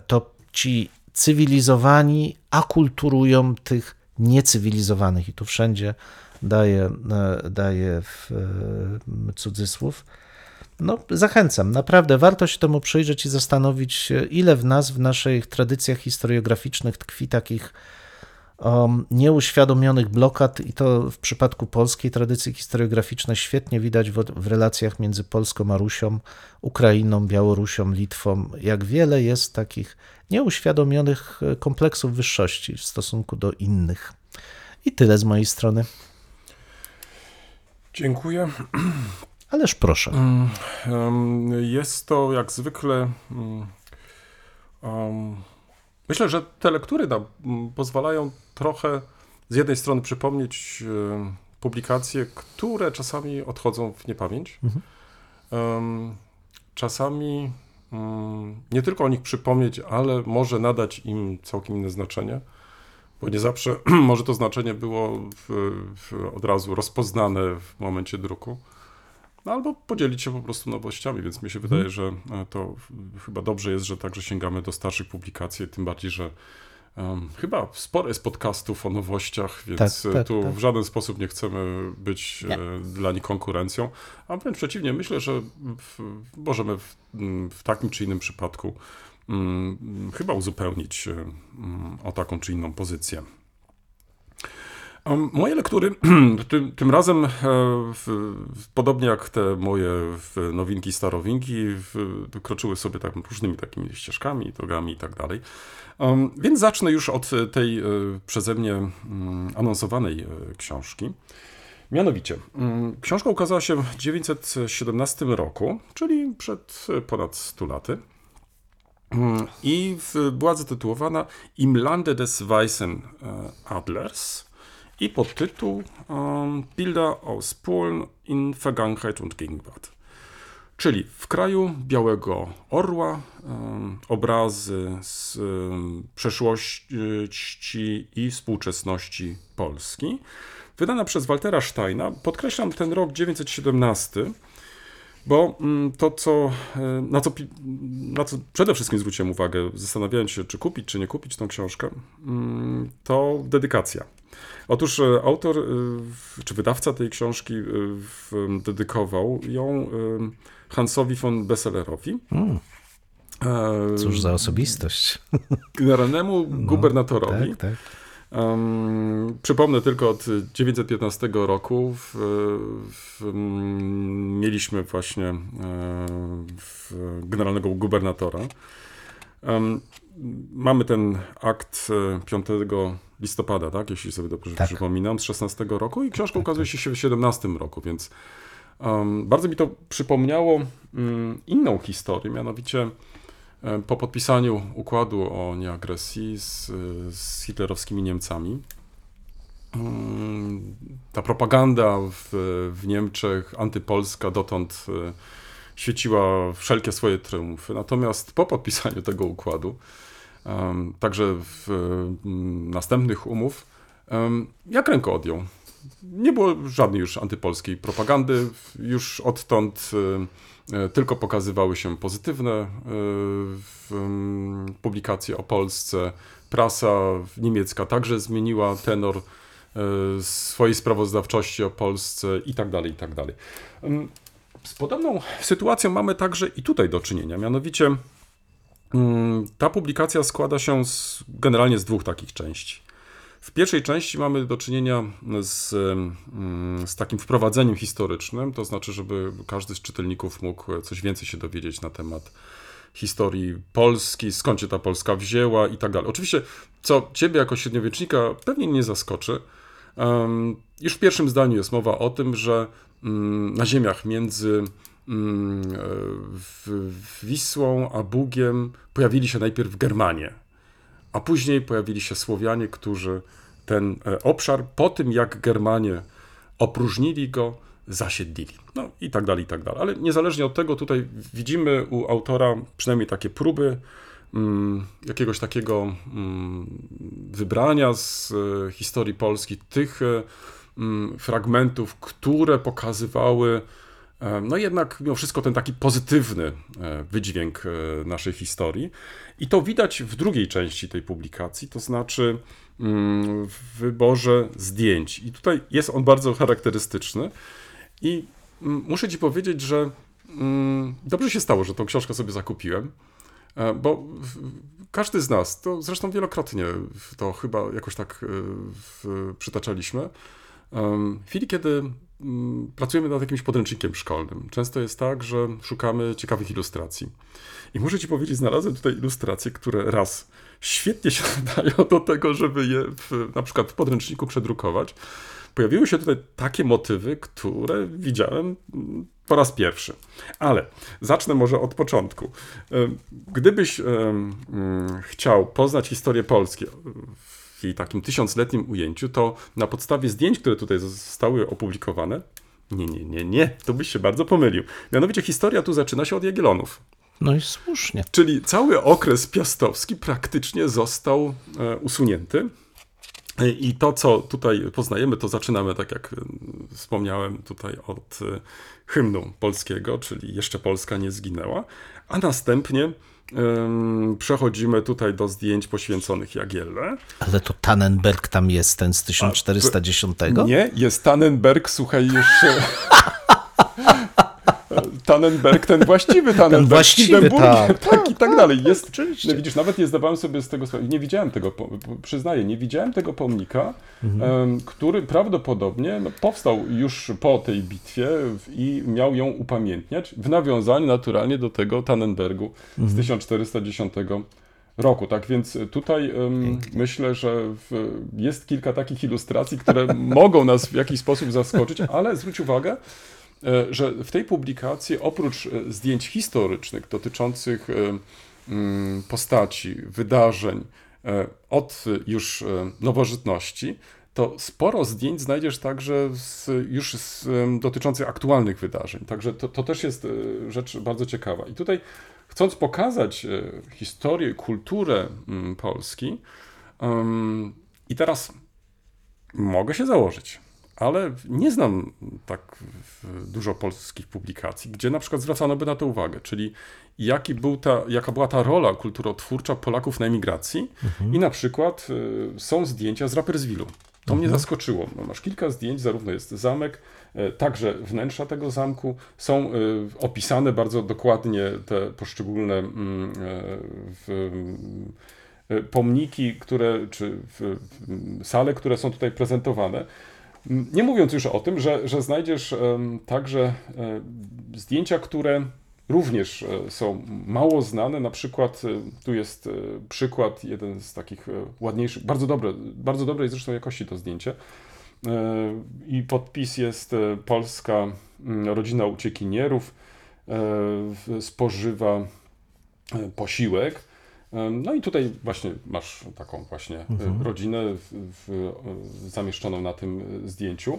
to ci cywilizowani akulturują tych niecywilizowanych. I tu wszędzie daję, daję w cudzysłów. No, zachęcam, naprawdę warto się temu przyjrzeć i zastanowić, ile w nas, w naszych tradycjach historiograficznych tkwi takich nieuświadomionych blokad, i to w przypadku polskiej tradycji historiograficznej świetnie widać w, w relacjach między Polską a Rusią, Ukrainą, Białorusią, Litwą, jak wiele jest takich nieuświadomionych kompleksów wyższości w stosunku do innych. I tyle z mojej strony. Dziękuję. Ależ proszę. Jest to jak zwykle... Um, myślę, że te lektury nam pozwalają trochę z jednej strony przypomnieć publikacje, które czasami odchodzą w niepamięć. Mhm. Um, czasami um, nie tylko o nich przypomnieć, ale może nadać im całkiem inne znaczenie, bo nie zawsze może to znaczenie było w, w od razu rozpoznane w momencie druku. No, albo podzielić się po prostu nowościami, więc mi się wydaje, że to chyba dobrze jest, że także sięgamy do starszych publikacji, tym bardziej, że um, chyba sporo jest podcastów o nowościach, więc tak, tak, tu tak. w żaden sposób nie chcemy być nie. E, dla nich konkurencją, a wręcz przeciwnie, myślę, że w, możemy w, w takim czy innym przypadku um, chyba uzupełnić um, o taką czy inną pozycję. Moje lektury, tym, tym razem, w, podobnie jak te moje nowinki, starowinki, w, kroczyły sobie tak różnymi takimi ścieżkami, drogami i tak dalej. Um, więc zacznę już od tej przeze mnie anonsowanej książki. Mianowicie, książka ukazała się w tysiąc dziewięćset siedemnastym roku, czyli przed ponad stu laty. I była zatytułowana Im Lande des Weißen Adlers. I pod tytuł um, Bilder aus Polen in Vergangenheit und Gegenwart. Czyli w kraju Białego Orła um, obrazy z um, przeszłości i współczesności Polski. Wydana przez Waltera Steina. Podkreślam ten rok tysiąc dziewięćset siedemnasty, bo um, to, co, na, co, na co przede wszystkim zwróciłem uwagę, zastanawiając się, czy kupić, czy nie kupić tą książkę, um, to dedykacja. Otóż autor, czy wydawca tej książki dedykował ją Hansowi von Beselerowi. Hmm. Cóż za osobistość. Generalnemu no, gubernatorowi. Tak, tak. Um, przypomnę tylko, od tysiąc dziewięćset piętnastego roku w, w, mieliśmy właśnie w, generalnego gubernatora. Um, Mamy ten akt piątego listopada, tak, jeśli sobie dobrze tak. przypominam, z szesnastego roku i książka tak, ukazuje się w siedemnastym roku, więc um, bardzo mi to przypomniało um, inną historię, mianowicie um, po podpisaniu układu o nieagresji z, z hitlerowskimi Niemcami. Um, ta propaganda w, w Niemczech, antypolska dotąd um, świeciła wszelkie swoje triumfy, natomiast po podpisaniu tego układu, um, także w um, następnych umów, um, jak ręką odjął. Nie było żadnej już antypolskiej propagandy, już odtąd um, tylko pokazywały się pozytywne um, publikacje o Polsce. Prasa niemiecka także zmieniła tenor um, swojej sprawozdawczości o Polsce i tak dalej, i tak dalej. Um, Z podobną sytuacją mamy także i tutaj do czynienia, mianowicie ta publikacja składa się z, generalnie z dwóch takich części. W pierwszej części mamy do czynienia z, z takim wprowadzeniem historycznym, to znaczy, żeby każdy z czytelników mógł coś więcej się dowiedzieć na temat historii Polski, skąd się ta Polska wzięła i tak dalej. Oczywiście, co ciebie jako średniowiecznika pewnie nie zaskoczy, już w pierwszym zdaniu jest mowa o tym, że na ziemiach między Wisłą a Bugiem pojawili się najpierw Germanie, a później pojawili się Słowianie, którzy ten obszar po tym, jak Germanie opróżnili go, zasiedlili. No i tak dalej, i tak dalej. Ale niezależnie od tego tutaj widzimy u autora przynajmniej takie próby jakiegoś takiego wybrania z historii Polski tych fragmentów, które pokazywały, no jednak mimo wszystko ten taki pozytywny wydźwięk naszej historii. I to widać w drugiej części tej publikacji, to znaczy w wyborze zdjęć. I tutaj jest on bardzo charakterystyczny. I muszę ci powiedzieć, że dobrze się stało, że tą książkę sobie zakupiłem, bo każdy z nas, to zresztą wielokrotnie to chyba jakoś tak przytaczaliśmy, w chwili, kiedy pracujemy nad jakimś podręcznikiem szkolnym, często jest tak, że szukamy ciekawych ilustracji. I muszę ci powiedzieć, znalazłem tutaj ilustracje, które raz świetnie się nadają do tego, żeby je w, na przykład w podręczniku przedrukować, pojawiły się tutaj takie motywy, które widziałem po raz pierwszy. Ale zacznę może od początku. Gdybyś chciał poznać historię Polski w jej takim tysiącletnim ujęciu, to na podstawie zdjęć, które tutaj zostały opublikowane, nie, nie, nie, nie, to byś się bardzo pomylił. Mianowicie historia tu zaczyna się od Jagiellonów. No i słusznie. Czyli cały okres piastowski praktycznie został usunięty. I to, co tutaj poznajemy, to zaczynamy, tak jak wspomniałem tutaj, od hymnu polskiego, czyli Jeszcze Polska nie zginęła, a następnie um, przechodzimy tutaj do zdjęć poświęconych Jagielle. Ale to Tannenberg tam jest, ten z tysiąc czterysta dziesiątego? A, nie, jest Tannenberg, słuchaj, jeszcze... Tannenberg, ten właściwy Tannenberg. Ten właściwy, tak. Tak, i tak dalej. Jest, oczywiście. Widzisz, nawet nie zdawałem sobie z tego sprawy. Nie widziałem tego, przyznaję, nie widziałem tego pomnika, mhm. który prawdopodobnie powstał już po tej bitwie i miał ją upamiętniać w nawiązaniu naturalnie do tego Tannenbergu mhm. z tysiąc czterysta dziesiątego roku. Tak więc tutaj um, myślę, że w, jest kilka takich ilustracji, które mogą nas w jakiś sposób zaskoczyć, ale zwróć uwagę, że w tej publikacji oprócz zdjęć historycznych dotyczących postaci, wydarzeń od już nowożytności, to sporo zdjęć znajdziesz także z, już z, dotyczących aktualnych wydarzeń. Także to, to też jest rzecz bardzo ciekawa. I tutaj chcąc pokazać historię, kulturę Polski, i teraz mogę się założyć, ale nie znam tak dużo polskich publikacji, gdzie na przykład zwracano by na to uwagę, czyli jaki był ta, jaka była ta rola kulturotwórcza Polaków na emigracji mhm. i na przykład y, są zdjęcia z Rapperswilu. To mhm. mnie zaskoczyło. Masz kilka zdjęć, zarówno jest zamek, y, także wnętrza tego zamku, są y, opisane bardzo dokładnie te poszczególne y, y, y, y, pomniki, które, czy y, y, sale, które są tutaj prezentowane. Nie mówiąc już o tym, że, że znajdziesz także zdjęcia, które również są mało znane. Na przykład tu jest przykład, jeden z takich ładniejszych, bardzo dobre, bardzo dobrej zresztą jakości to zdjęcie. I podpis jest: Polska, rodzina uciekinierów, spożywa posiłek. No i tutaj właśnie masz taką właśnie mhm. rodzinę w, w, zamieszczoną na tym zdjęciu.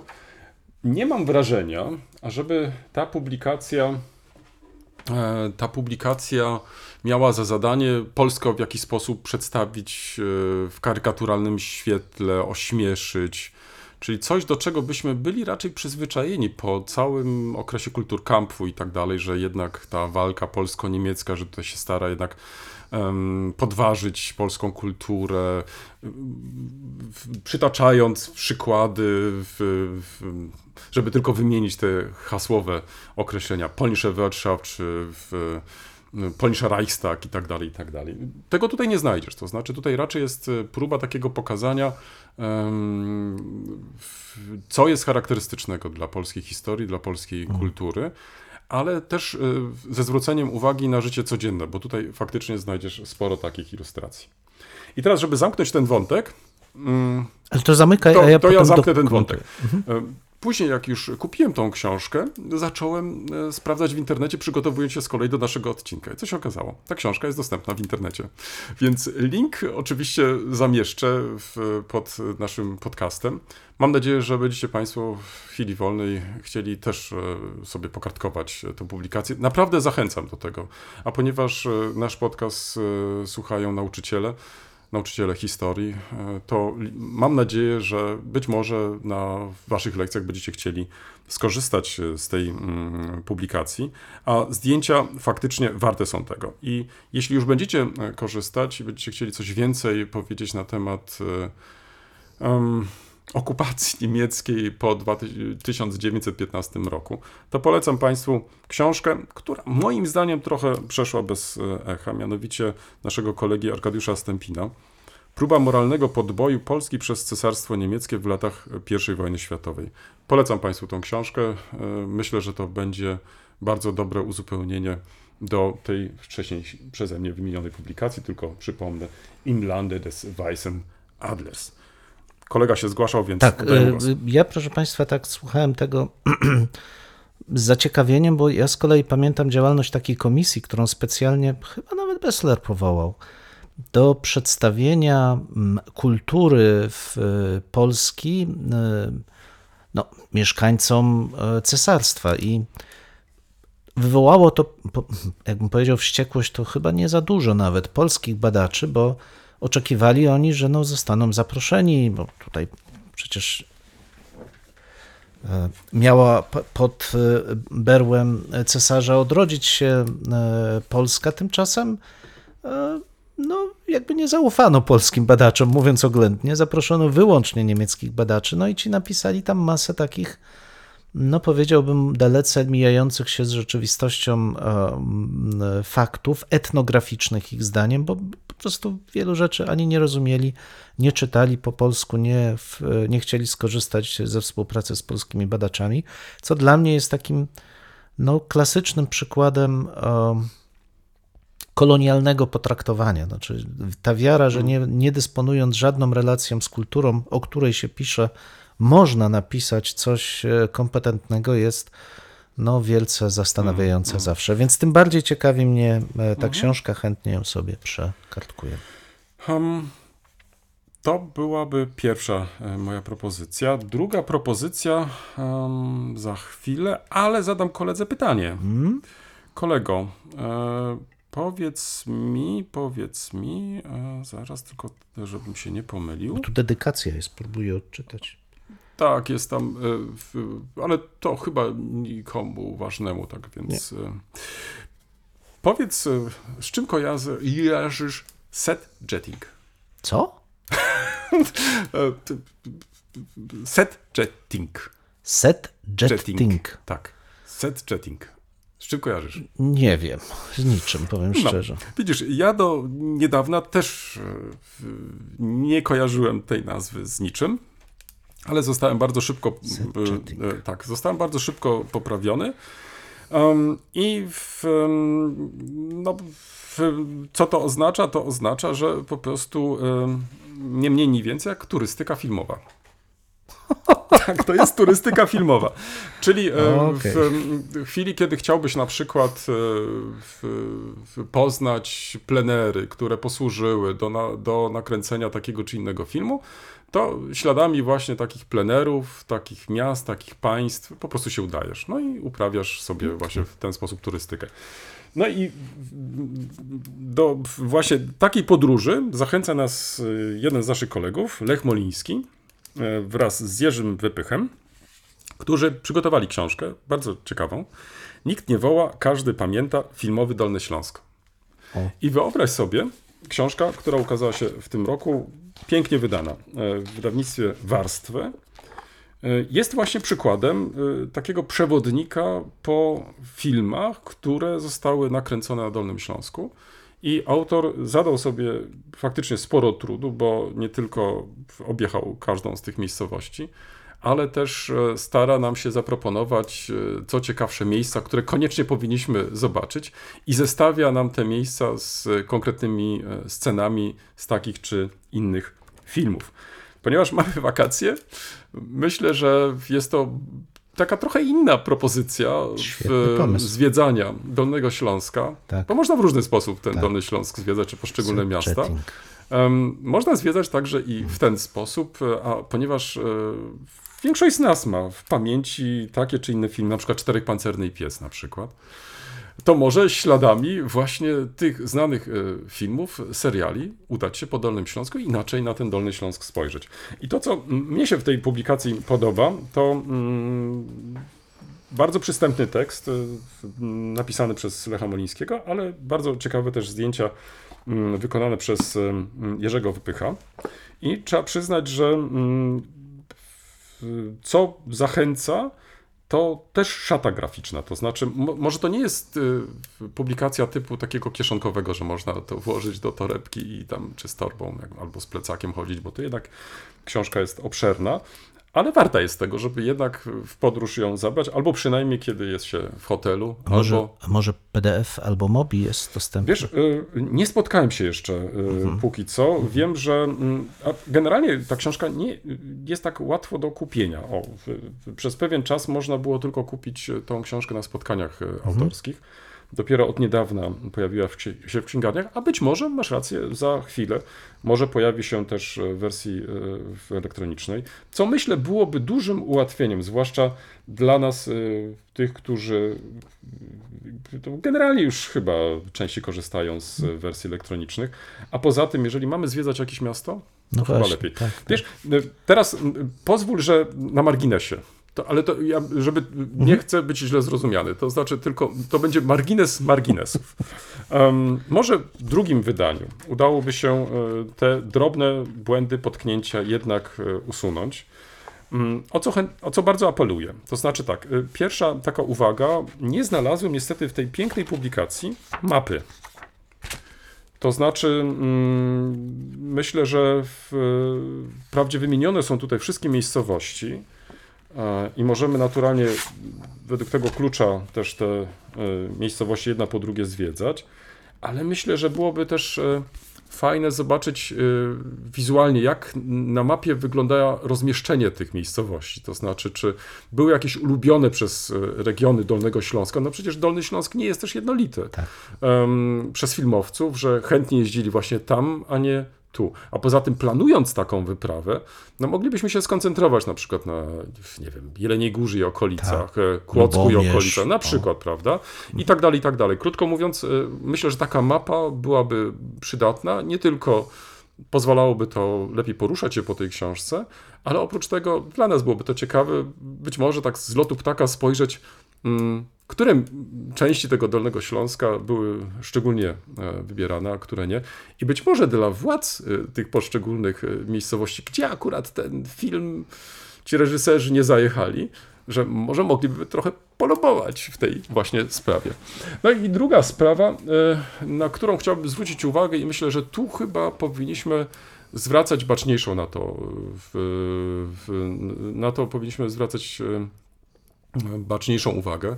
Nie mam wrażenia, ażeby ta publikacja, ta publikacja miała za zadanie Polskę w jakiś sposób przedstawić w karykaturalnym świetle, ośmieszyć. Czyli coś, do czego byśmy byli raczej przyzwyczajeni po całym okresie Kulturkampfu i tak dalej, że jednak ta walka polsko-niemiecka, że tutaj się stara jednak podważyć polską kulturę, przytaczając przykłady, w, w, żeby tylko wymienić te hasłowe określenia, polnische Wirtschaft, czy w, polnischer Reichstag i tak dalej, i tak dalej. Tego tutaj nie znajdziesz, to znaczy tutaj raczej jest próba takiego pokazania, co jest charakterystycznego dla polskiej historii, dla polskiej hmm. kultury, ale też ze zwróceniem uwagi na życie codzienne, bo tutaj faktycznie znajdziesz sporo takich ilustracji. I teraz, żeby zamknąć ten wątek, ale to, zamykaj, to, a ja, to ja zamknę do... ten wątek. Mhm. Później, jak już kupiłem tą książkę, zacząłem sprawdzać w internecie, przygotowując się z kolei do naszego odcinka. I co się okazało? Ta książka jest dostępna w internecie. Więc link oczywiście zamieszczę w, pod naszym podcastem. Mam nadzieję, że będziecie Państwo w chwili wolnej chcieli też sobie pokartkować tę publikację. Naprawdę zachęcam do tego. A ponieważ nasz podcast słuchają nauczyciele, nauczyciele historii, to mam nadzieję, że być może na waszych lekcjach będziecie chcieli skorzystać z tej publikacji, a zdjęcia faktycznie warte są tego. I jeśli już będziecie korzystać i będziecie chcieli coś więcej powiedzieć na temat um, okupacji niemieckiej po tysiąc dziewięćset piętnastym roku, to polecam Państwu książkę, która moim zdaniem trochę przeszła bez echa, mianowicie naszego kolegi Arkadiusza Stępina, Próba moralnego podboju Polski przez Cesarstwo Niemieckie w latach I wojny światowej. Polecam Państwu tą książkę. Myślę, że to będzie bardzo dobre uzupełnienie do tej wcześniej przeze mnie wymienionej publikacji, tylko przypomnę, Im Lande des Weißen Adlers. kolega się zgłaszał, więc... Tak, ja proszę Państwa tak słuchałem tego z zaciekawieniem, bo ja z kolei pamiętam działalność takiej komisji, którą specjalnie chyba nawet Beseler powołał do przedstawienia kultury w Polski no, mieszkańcom cesarstwa i wywołało to, jakbym powiedział, wściekłość, to chyba nie za dużo nawet polskich badaczy, bo oczekiwali oni, że no, zostaną zaproszeni, bo tutaj przecież miała pod berłem cesarza odrodzić się Polska. Tymczasem no, jakby nie zaufano polskim badaczom, mówiąc oględnie, zaproszono wyłącznie niemieckich badaczy, no i ci napisali tam masę takich, no powiedziałbym, dalece mijających się z rzeczywistością faktów etnograficznych ich zdaniem, bo po prostu wielu rzeczy ani nie rozumieli, nie czytali po polsku, nie, w, nie chcieli skorzystać ze współpracy z polskimi badaczami, co dla mnie jest takim no, klasycznym przykładem kolonialnego potraktowania. Znaczy, ta wiara, że nie, nie dysponując żadną relacją z kulturą, o której się pisze, można napisać coś kompetentnego, jest no, wielce zastanawiające mm, zawsze. Więc tym bardziej ciekawi mnie ta mm. książka, chętnie ją sobie przekartkuję. Um, to byłaby pierwsza moja propozycja. Druga propozycja um, za chwilę, ale zadam koledze pytanie. Mm? Kolego, e, powiedz mi, powiedz mi, e, zaraz tylko, żebym się nie pomylił. Bo tu dedykacja jest, próbuję odczytać. Tak, jest tam, ale to chyba nikomu ważnemu, tak więc nie. Powiedz, z czym kojarzysz set jetting? Co? set jetting. Set jetting. jetting. Tak, set jetting. Z czym kojarzysz? Nie wiem, z niczym, powiem no, szczerze. Widzisz, ja do niedawna też nie kojarzyłem tej nazwy z niczym. Ale zostałem bardzo szybko, tak, zostałem bardzo szybko poprawiony um, i w, no, w, co to oznacza? To oznacza, że po prostu um, nie mniej, nie więcej jak turystyka filmowa. Tak, to jest turystyka filmowa. Czyli okay. w chwili, kiedy chciałbyś na przykład w, w poznać plenery, które posłużyły do, na, do nakręcenia takiego czy innego filmu, to śladami właśnie takich plenerów, takich miast, takich państw po prostu się udajesz. No i uprawiasz sobie właśnie w ten sposób turystykę. No i do właśnie takiej podróży zachęca nas jeden z naszych kolegów, Lech Moliński, wraz z Jerzym Wypychem, którzy przygotowali książkę, bardzo ciekawą. Nikt nie woła, każdy pamięta, filmowy Dolny Śląsk. O. I wyobraź sobie, książka, która ukazała się w tym roku, pięknie wydana w wydawnictwie Warstwę, jest właśnie przykładem takiego przewodnika po filmach, które zostały nakręcone na Dolnym Śląsku. I autor zadał sobie faktycznie sporo trudu, bo nie tylko objechał każdą z tych miejscowości, ale też stara nam się zaproponować co ciekawsze miejsca, które koniecznie powinniśmy zobaczyć i zestawia nam te miejsca z konkretnymi scenami z takich czy innych filmów. Ponieważ mamy wakacje, myślę, że jest to taka trochę inna propozycja w zwiedzania Dolnego Śląska, tak. Bo można w różny sposób ten tak. Dolny Śląsk zwiedzać, czy poszczególne Set miasta. Jetting. Można zwiedzać także i w ten sposób, a ponieważ większość z nas ma w pamięci takie czy inne filmy, na przykład Czterech Pancerny i Pies na przykład, to może śladami właśnie tych znanych filmów, seriali udać się po Dolnym Śląsku i inaczej na ten Dolny Śląsk spojrzeć. I to, co mnie się w tej publikacji podoba, to bardzo przystępny tekst napisany przez Lecha Molińskiego, ale bardzo ciekawe też zdjęcia wykonane przez Jerzego Wypycha. I trzeba przyznać, że co zachęca, to też szata graficzna. To znaczy, mo- może to nie jest y, publikacja typu takiego kieszonkowego, że można to włożyć do torebki i tam, czy z torbą, jak, albo z plecakiem chodzić, bo to jednak książka jest obszerna. ale warta jest tego, żeby jednak w podróż ją zabrać, albo przynajmniej kiedy jest się w hotelu. A może, albo... a może P D F albo Mobi jest dostępny? Wiesz, nie spotkałem się jeszcze mhm. póki co. Mhm. Wiem, że generalnie ta książka nie jest tak łatwo do kupienia. O, przez pewien czas można było tylko kupić tą książkę na spotkaniach mhm. autorskich. Dopiero od niedawna pojawiła się w księgarniach, a być może, masz rację, za chwilę może pojawi się też w wersji elektronicznej, co myślę byłoby dużym ułatwieniem, zwłaszcza dla nas, tych, którzy generalnie już chyba częściej korzystają z wersji elektronicznych, a poza tym, jeżeli mamy zwiedzać jakieś miasto, no to chyba lepiej. Tak, tak. Wiesz, teraz pozwól, że na marginesie. To, ale to ja, żeby nie chcę być źle zrozumiany, to znaczy tylko, to będzie margines marginesów. Um, może w drugim wydaniu udałoby się te drobne błędy potknięcia jednak usunąć, um, o, co, o co bardzo apeluję. To znaczy tak, pierwsza taka uwaga, nie znalazłem niestety w tej pięknej publikacji mapy. To znaczy, um, myślę, że w, wprawdzie wymienione są tutaj wszystkie miejscowości, i możemy naturalnie według tego klucza też te miejscowości jedna po drugie zwiedzać, ale myślę, że byłoby też fajne zobaczyć wizualnie, jak na mapie wygląda rozmieszczenie tych miejscowości. To znaczy, czy były jakieś ulubione przez regiony Dolnego Śląska. No przecież Dolny Śląsk nie jest też jednolity. Tak. Um, przez filmowców, że chętnie jeździli właśnie tam, a nie tu. A poza tym, planując taką wyprawę, no moglibyśmy się skoncentrować na przykład na, nie wiem, Jeleniej Górze i okolicach, tak, Kłodzku i okolicach, na przykład, o. prawda? I tak dalej, i tak dalej. Krótko mówiąc, myślę, że taka mapa byłaby przydatna, nie tylko pozwalałoby to lepiej poruszać się po tej książce, ale oprócz tego dla nas byłoby to ciekawe, być może tak z lotu ptaka spojrzeć, hmm, które części tego Dolnego Śląska były szczególnie wybierane, a które nie. I być może dla władz tych poszczególnych miejscowości, gdzie akurat ten film, ci reżyserzy nie zajechali, że może mogliby trochę polobować w tej właśnie sprawie. No i druga sprawa, na którą chciałbym zwrócić uwagę i myślę, że tu chyba powinniśmy zwracać baczniejszą na to, w, w, na to powinniśmy zwracać baczniejszą uwagę.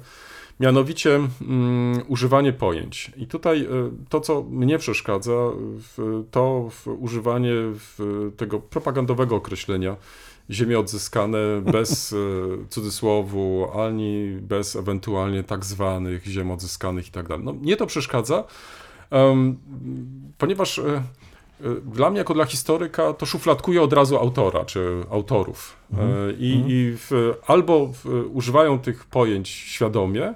Mianowicie um, używanie pojęć. I tutaj to, co mnie przeszkadza, to używanie tego propagandowego określenia ziemie odzyskane bez cudzysłowu, ani bez ewentualnie tak zwanych ziem odzyskanych i tak dalej. No, mnie to przeszkadza, um, ponieważ dla mnie, jako dla historyka, to szufladkuje od razu autora czy autorów. Mhm. I, mhm. i w, albo w, używają tych pojęć świadomie,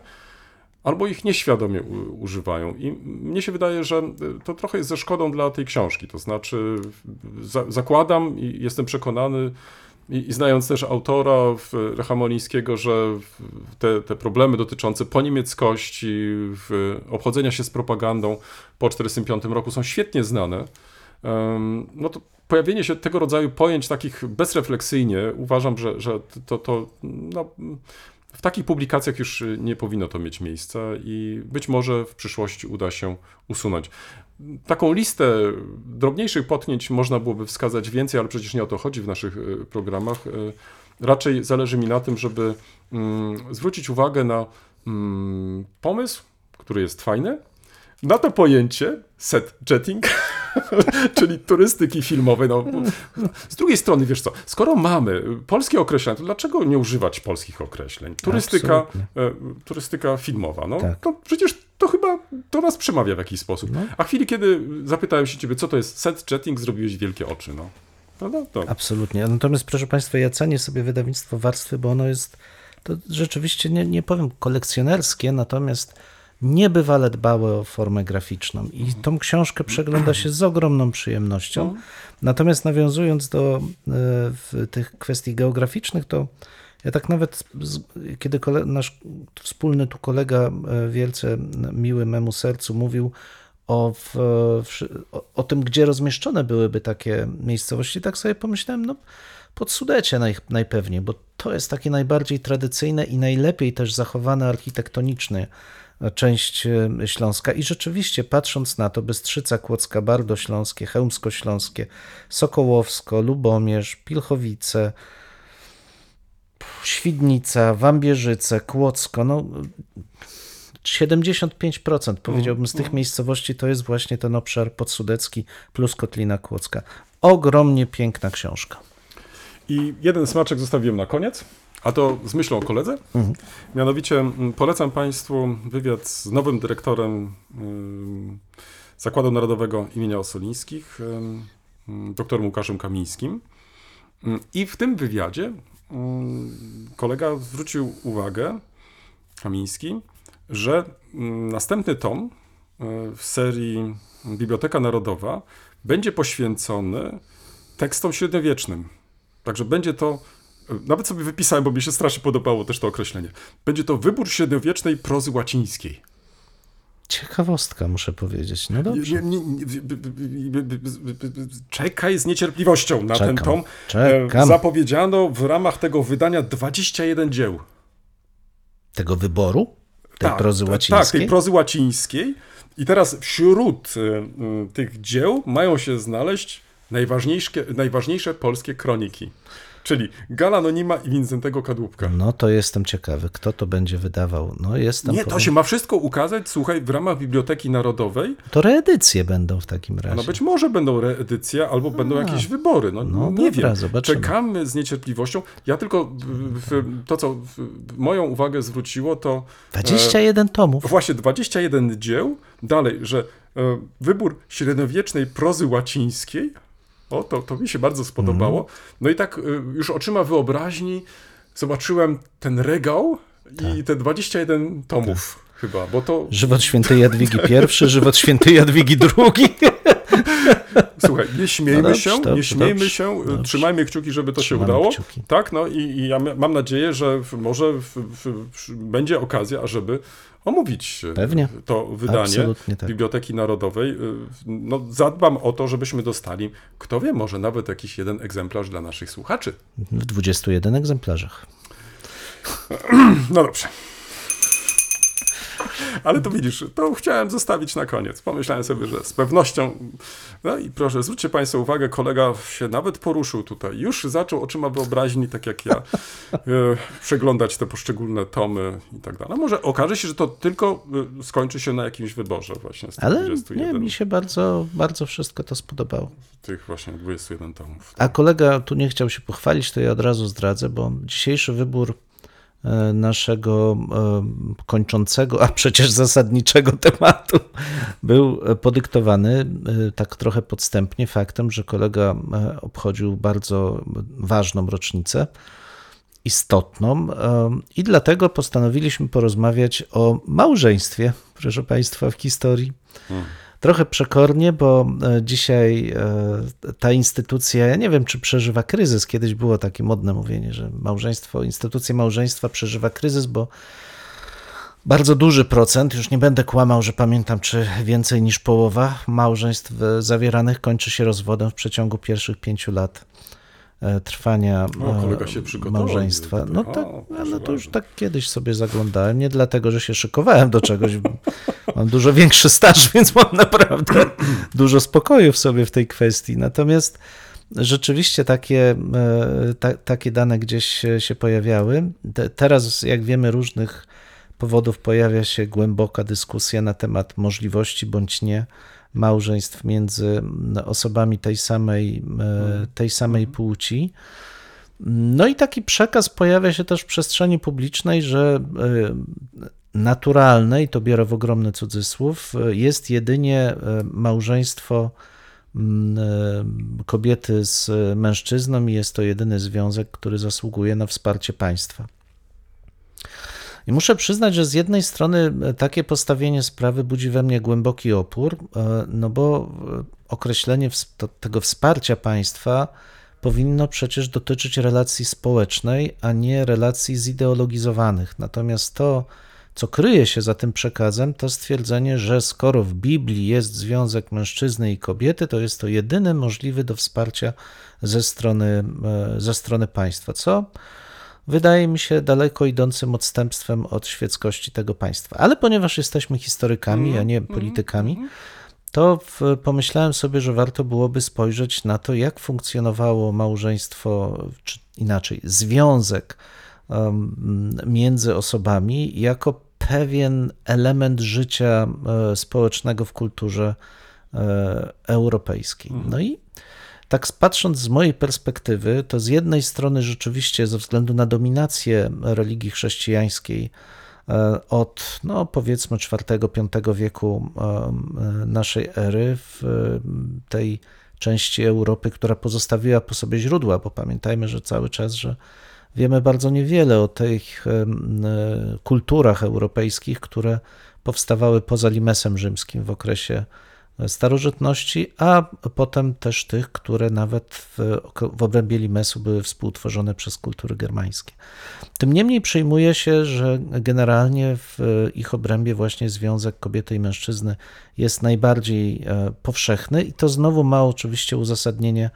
albo ich nieświadomie u, używają. I mnie się wydaje, że to trochę jest ze szkodą dla tej książki. To znaczy, za, zakładam i jestem przekonany, i, i znając też autora Lecha Molińskiego, że te, te problemy dotyczące poniemieckości, w, obchodzenia się z propagandą po tysiąc dziewięćset czterdziestym piątym roku są świetnie znane. No to pojawienie się tego rodzaju pojęć takich bezrefleksyjnie, uważam, że, że to, to no, w takich publikacjach już nie powinno to mieć miejsca i być może w przyszłości uda się usunąć. Taką listę drobniejszych potknięć można byłoby wskazać więcej, ale przecież nie o to chodzi w naszych programach. Raczej zależy mi na tym, żeby mm, zwrócić uwagę na mm, pomysł, który jest fajny, na to pojęcie set jetting, czyli turystyki filmowej. No, z drugiej strony, wiesz co, skoro mamy polskie określenia, to dlaczego nie używać polskich określeń? Turystyka, e, turystyka filmowa, no tak. To przecież to chyba do nas przemawia w jakiś sposób. No. A chwili, kiedy zapytałem się ciebie, co to jest set jetting, zrobiłeś wielkie oczy. No. No, no, no. Absolutnie. Natomiast, proszę państwa, ja cenię sobie wydawnictwo Warstwy, bo ono jest, to rzeczywiście, nie, nie powiem kolekcjonerskie, natomiast niebywale dbały o formę graficzną i tą książkę przegląda się z ogromną przyjemnością. Natomiast nawiązując do y, tych kwestii geograficznych, to ja tak nawet, z, kiedy kole, nasz wspólny tu kolega y, wielce miły memu sercu mówił o, w, o, o tym, gdzie rozmieszczone byłyby takie miejscowości, tak sobie pomyślałem, no Podsudecie naj, najpewniej, bo to jest takie najbardziej tradycyjne i najlepiej też zachowane architektonicznie część Śląska i rzeczywiście patrząc na to Bystrzyca Kłodzka, Bardo Śląskie, Chełmsko Śląskie, Sokołowsko, Lubomierz, Pilchowice, Świdnica, Wambierzyce, Kłodzko, no siedemdziesiąt pięć procent powiedziałbym z tych miejscowości to jest właśnie ten obszar podsudecki plus Kotlina Kłodzka. Ogromnie piękna książka. I jeden smaczek zostawiłem na koniec, a to z myślą o koledze. Mhm. Mianowicie polecam Państwu wywiad z nowym dyrektorem Zakładu Narodowego imienia Ossolińskich, doktorem Łukaszem Kamińskim. I w tym wywiadzie kolega zwrócił uwagę, Kamiński, że następny tom w serii Biblioteka Narodowa będzie poświęcony tekstom średniowiecznym. Także będzie to, nawet sobie wypisałem, bo mi się strasznie podobało też to określenie, będzie to wybór średniowiecznej prozy łacińskiej. Ciekawostka, muszę powiedzieć. No dobrze. Nie, nie, czekaj z niecierpliwością na Czekam. ten tom. Czekam. Zapowiedziano w ramach tego wydania dwadzieścia jeden dzieł. Tego wyboru? Tej tak, prozy łacińskiej? Tak, tej prozy łacińskiej. I teraz wśród tych dzieł mają się znaleźć najważniejsze, najważniejsze polskie kroniki. Czyli Gal Anonima i Wincentego Kadłubka. No to jestem ciekawy, kto to będzie wydawał. No jestem. Nie, to się ma wszystko ukazać, słuchaj, w ramach Biblioteki Narodowej. To reedycje będą w takim razie. No być może będą reedycje, albo A, będą jakieś wybory. No, no nie dobra, wiem, zobaczymy. Czekamy z niecierpliwością. Ja tylko w, to, co moją uwagę zwróciło, to... dwadzieścia jeden tomów. Właśnie, dwadzieścia jeden dzieł. Dalej, że wybór średniowiecznej prozy łacińskiej. O, to, to mi się bardzo spodobało. No i tak już oczyma wyobraźni zobaczyłem ten regał tak. i te dwadzieścia jeden tomów tak. chyba, bo to... Żywot świętej Jadwigi I, żywot świętej Jadwigi drugiej. Słuchaj, nie śmiejmy no dobrze, się, dobrze, nie śmiejmy dobrze, się, dobrze. Trzymajmy kciuki, żeby to Trzymamy się udało. Kciuki. Tak, no i, i ja mam nadzieję, że może w, w, będzie okazja, żeby omówić Pewnie. to wydanie tak. Biblioteki Narodowej. No, zadbam o to, żebyśmy dostali, kto wie, może nawet jakiś jeden egzemplarz dla naszych słuchaczy. W dwudziestu jeden egzemplarzach. No dobrze. Ale to widzisz, to chciałem zostawić na koniec. Pomyślałem sobie, że z pewnością... No i proszę, zwróćcie Państwo uwagę, kolega się nawet poruszył tutaj. Już zaczął oczyma wyobraźni, tak jak ja, przeglądać te poszczególne tomy i tak dalej. Może okaże się, że to tylko skończy się na jakimś wyborze właśnie z tych Ale dwudziestu jeden. Ale mi się bardzo, bardzo wszystko to spodobało. Tych właśnie dwudziestu jeden tomów. A kolega tu nie chciał się pochwalić, to ja od razu zdradzę, bo dzisiejszy wybór naszego kończącego, a przecież zasadniczego tematu był podyktowany tak trochę podstępnie faktem, że kolega obchodził bardzo ważną rocznicę, istotną i dlatego postanowiliśmy porozmawiać o małżeństwie, proszę Państwa, w historii. Hmm. Trochę przekornie, bo dzisiaj ta instytucja, ja nie wiem, czy przeżywa kryzys. Kiedyś było takie modne mówienie, że małżeństwo, instytucja małżeństwa przeżywa kryzys, bo bardzo duży procent, już nie będę kłamał, że pamiętam, czy więcej niż połowa małżeństw zawieranych kończy się rozwodem w przeciągu pierwszych pięciu lat trwania o, małżeństwa. No tak, ale to już tak kiedyś sobie zaglądałem, nie dlatego, że się szykowałem do czegoś. Mam dużo większy staż, więc mam naprawdę dużo spokoju w sobie w tej kwestii. Natomiast rzeczywiście takie, ta, takie dane gdzieś się pojawiały. Teraz, jak wiemy, różnych powodów pojawia się głęboka dyskusja na temat możliwości bądź nie małżeństw między osobami tej samej, tej samej płci. No i taki przekaz pojawia się też w przestrzeni publicznej, że naturalne, i to biorę w ogromny cudzysłów, jest jedynie małżeństwo kobiety z mężczyzną i jest to jedyny związek, który zasługuje na wsparcie państwa. I muszę przyznać, że z jednej strony takie postawienie sprawy budzi we mnie głęboki opór, no bo określenie tego wsparcia państwa powinno przecież dotyczyć relacji społecznej, a nie relacji zideologizowanych. Natomiast to, co kryje się za tym przekazem, to stwierdzenie, że skoro w Biblii jest związek mężczyzny i kobiety, to jest to jedyny możliwy do wsparcia ze strony, ze strony państwa, co wydaje mi się daleko idącym odstępstwem od świeckości tego państwa. Ale ponieważ jesteśmy historykami, a nie politykami, to w, pomyślałem sobie, że warto byłoby spojrzeć na to, jak funkcjonowało małżeństwo, czy inaczej, związek między osobami jako pewien element życia społecznego w kulturze europejskiej. No i tak patrząc z mojej perspektywy, to z jednej strony rzeczywiście ze względu na dominację religii chrześcijańskiej od, no powiedzmy, czwartego piątego wieku naszej ery w tej części Europy, która pozostawiła po sobie źródła, bo pamiętajmy, że cały czas, że wiemy bardzo niewiele o tych kulturach europejskich, które powstawały poza Limesem Rzymskim w okresie starożytności, a potem też tych, które nawet w, w obrębie Limesu były współtworzone przez kultury germańskie. Tym niemniej przyjmuje się, że generalnie w ich obrębie właśnie związek kobiety i mężczyzny jest najbardziej powszechny i to znowu ma oczywiście uzasadnienie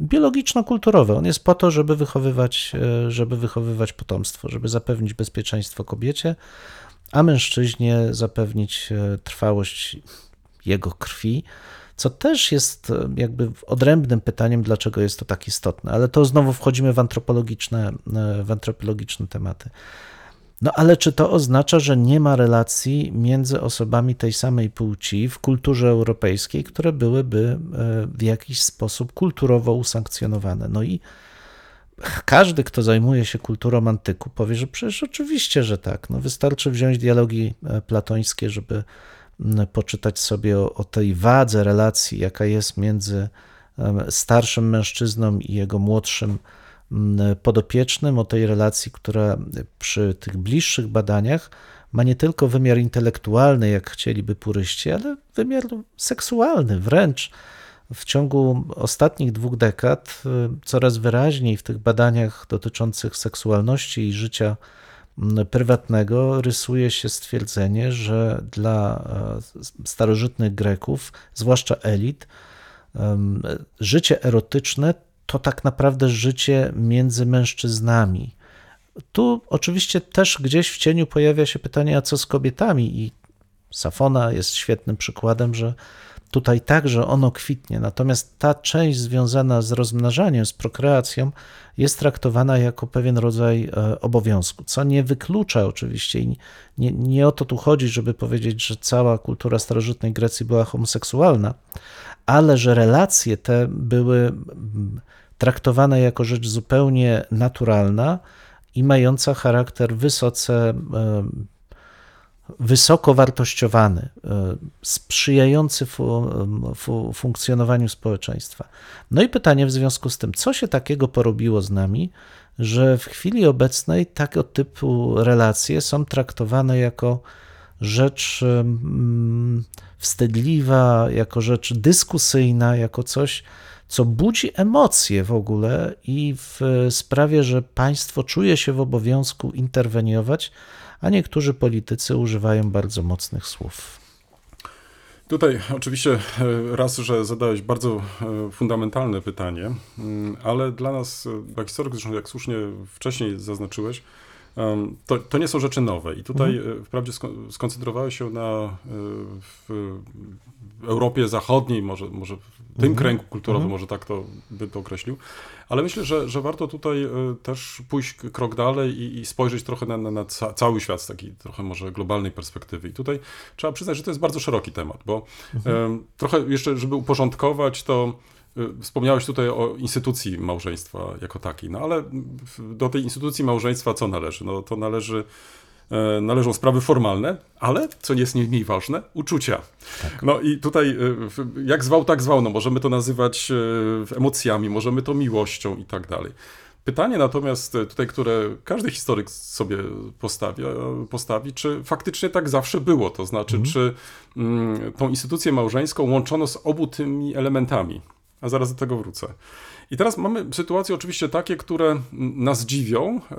biologiczno-kulturowe. On jest po to, żeby wychowywać, żeby wychowywać potomstwo, żeby zapewnić bezpieczeństwo kobiecie, a mężczyźnie zapewnić trwałość jego krwi, co też jest jakby odrębnym pytaniem, dlaczego jest to tak istotne, ale to znowu wchodzimy w antropologiczne, w antropologiczne tematy. No ale czy to oznacza, że nie ma relacji między osobami tej samej płci w kulturze europejskiej, które byłyby w jakiś sposób kulturowo usankcjonowane? No i każdy, kto zajmuje się kulturą antyku, powie, że przecież oczywiście, że tak. No wystarczy wziąć dialogi platońskie, żeby poczytać sobie o, o tej wadze relacji, jaka jest między starszym mężczyzną i jego młodszym podopiecznym, o tej relacji, która przy tych bliższych badaniach ma nie tylko wymiar intelektualny, jak chcieliby puryści, ale wymiar seksualny wręcz. W ciągu ostatnich dwóch dekad coraz wyraźniej w tych badaniach dotyczących seksualności i życia prywatnego rysuje się stwierdzenie, że dla starożytnych Greków, zwłaszcza elit, życie erotyczne to tak naprawdę życie między mężczyznami. Tu oczywiście też gdzieś w cieniu pojawia się pytanie, a co z kobietami? I Safona jest świetnym przykładem, że tutaj także ono kwitnie, natomiast ta część związana z rozmnażaniem, z prokreacją jest traktowana jako pewien rodzaj obowiązku, co nie wyklucza oczywiście i nie, nie o to tu chodzi, żeby powiedzieć, że cała kultura starożytnej Grecji była homoseksualna, ale że relacje te były traktowane jako rzecz zupełnie naturalna i mająca charakter wysoce wysoko wartościowany, sprzyjający fu, fu, funkcjonowaniu społeczeństwa. No i pytanie w związku z tym, co się takiego porobiło z nami, że w chwili obecnej tego typu relacje są traktowane jako rzecz wstydliwa, jako rzecz dyskusyjna, jako coś, co budzi emocje w ogóle i w sprawie, że państwo czuje się w obowiązku interweniować, a niektórzy politycy używają bardzo mocnych słów. Tutaj oczywiście raz, że zadałeś bardzo fundamentalne pytanie, ale dla nas, dla historyków, zresztą jak słusznie wcześniej zaznaczyłeś, to, to nie są rzeczy nowe i tutaj mhm. wprawdzie skoncentrowałeś się na w Europie Zachodniej, może, może w tym kręgu kulturowym, mhm. może tak to by to określił, ale myślę, że, że warto tutaj też pójść krok dalej i, i spojrzeć trochę na, na, na ca- cały świat z takiej trochę może globalnej perspektywy. I tutaj trzeba przyznać, że to jest bardzo szeroki temat, bo mhm. y, trochę jeszcze, żeby uporządkować, to wspomniałeś tutaj o instytucji małżeństwa jako takiej, no ale do tej instytucji małżeństwa co należy? No to należy, należą sprawy formalne, ale, co jest nie mniej ważne, uczucia. Tak. No i tutaj jak zwał, tak zwał, no możemy to nazywać emocjami, możemy to miłością i tak dalej. Pytanie natomiast tutaj, które każdy historyk sobie postawia, postawi, czy faktycznie tak zawsze było, to znaczy mhm. czy mm, tą instytucję małżeńską łączono z obu tymi elementami? A zaraz do tego wrócę. I teraz mamy sytuacje oczywiście takie, które nas dziwią, e,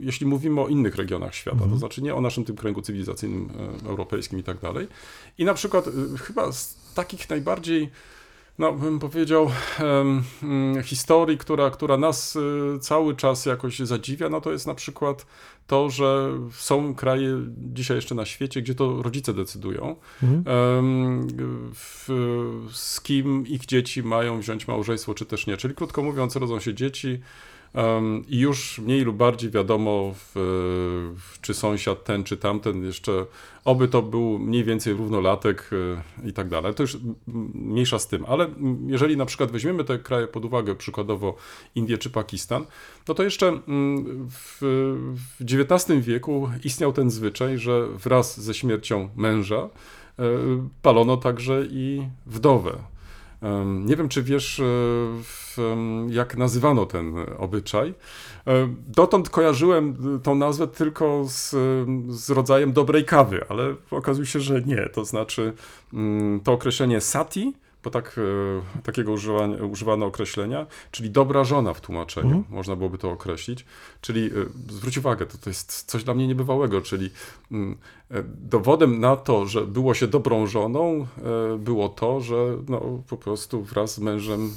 jeśli mówimy o innych regionach świata, mm. to znaczy nie o naszym tym kręgu cywilizacyjnym, e, europejskim i tak dalej. I na przykład e, chyba z takich najbardziej, no bym powiedział, e, historii, która, która nas e, cały czas jakoś zadziwia, no to jest na przykład to, że są kraje dzisiaj jeszcze na świecie, gdzie to rodzice decydują, mhm. w, z kim ich dzieci mają wziąć małżeństwo, czy też nie. Czyli krótko mówiąc, rodzą się dzieci, I już mniej lub bardziej wiadomo, w, w, czy sąsiad ten, czy tamten, jeszcze oby to był mniej więcej równolatek i tak dalej. To już mniejsza z tym, ale jeżeli na przykład weźmiemy te kraje pod uwagę, przykładowo Indię czy Pakistan, no to jeszcze w, w dziewiętnastym wieku istniał ten zwyczaj, że wraz ze śmiercią męża palono także i wdowę. Nie wiem, czy wiesz, jak nazywano ten obyczaj. Dotąd kojarzyłem tą nazwę tylko z, z rodzajem dobrej kawy, ale okazuje się, że nie. To znaczy to określenie sati, bo tak, takiego używa, używano określenia, czyli dobra żona w tłumaczeniu, mm. można byłoby to określić. Czyli zwróć uwagę, to, to jest coś dla mnie niebywałego, czyli mm, dowodem na to, że było się dobrą żoną, było to, że no, po prostu wraz z mężem.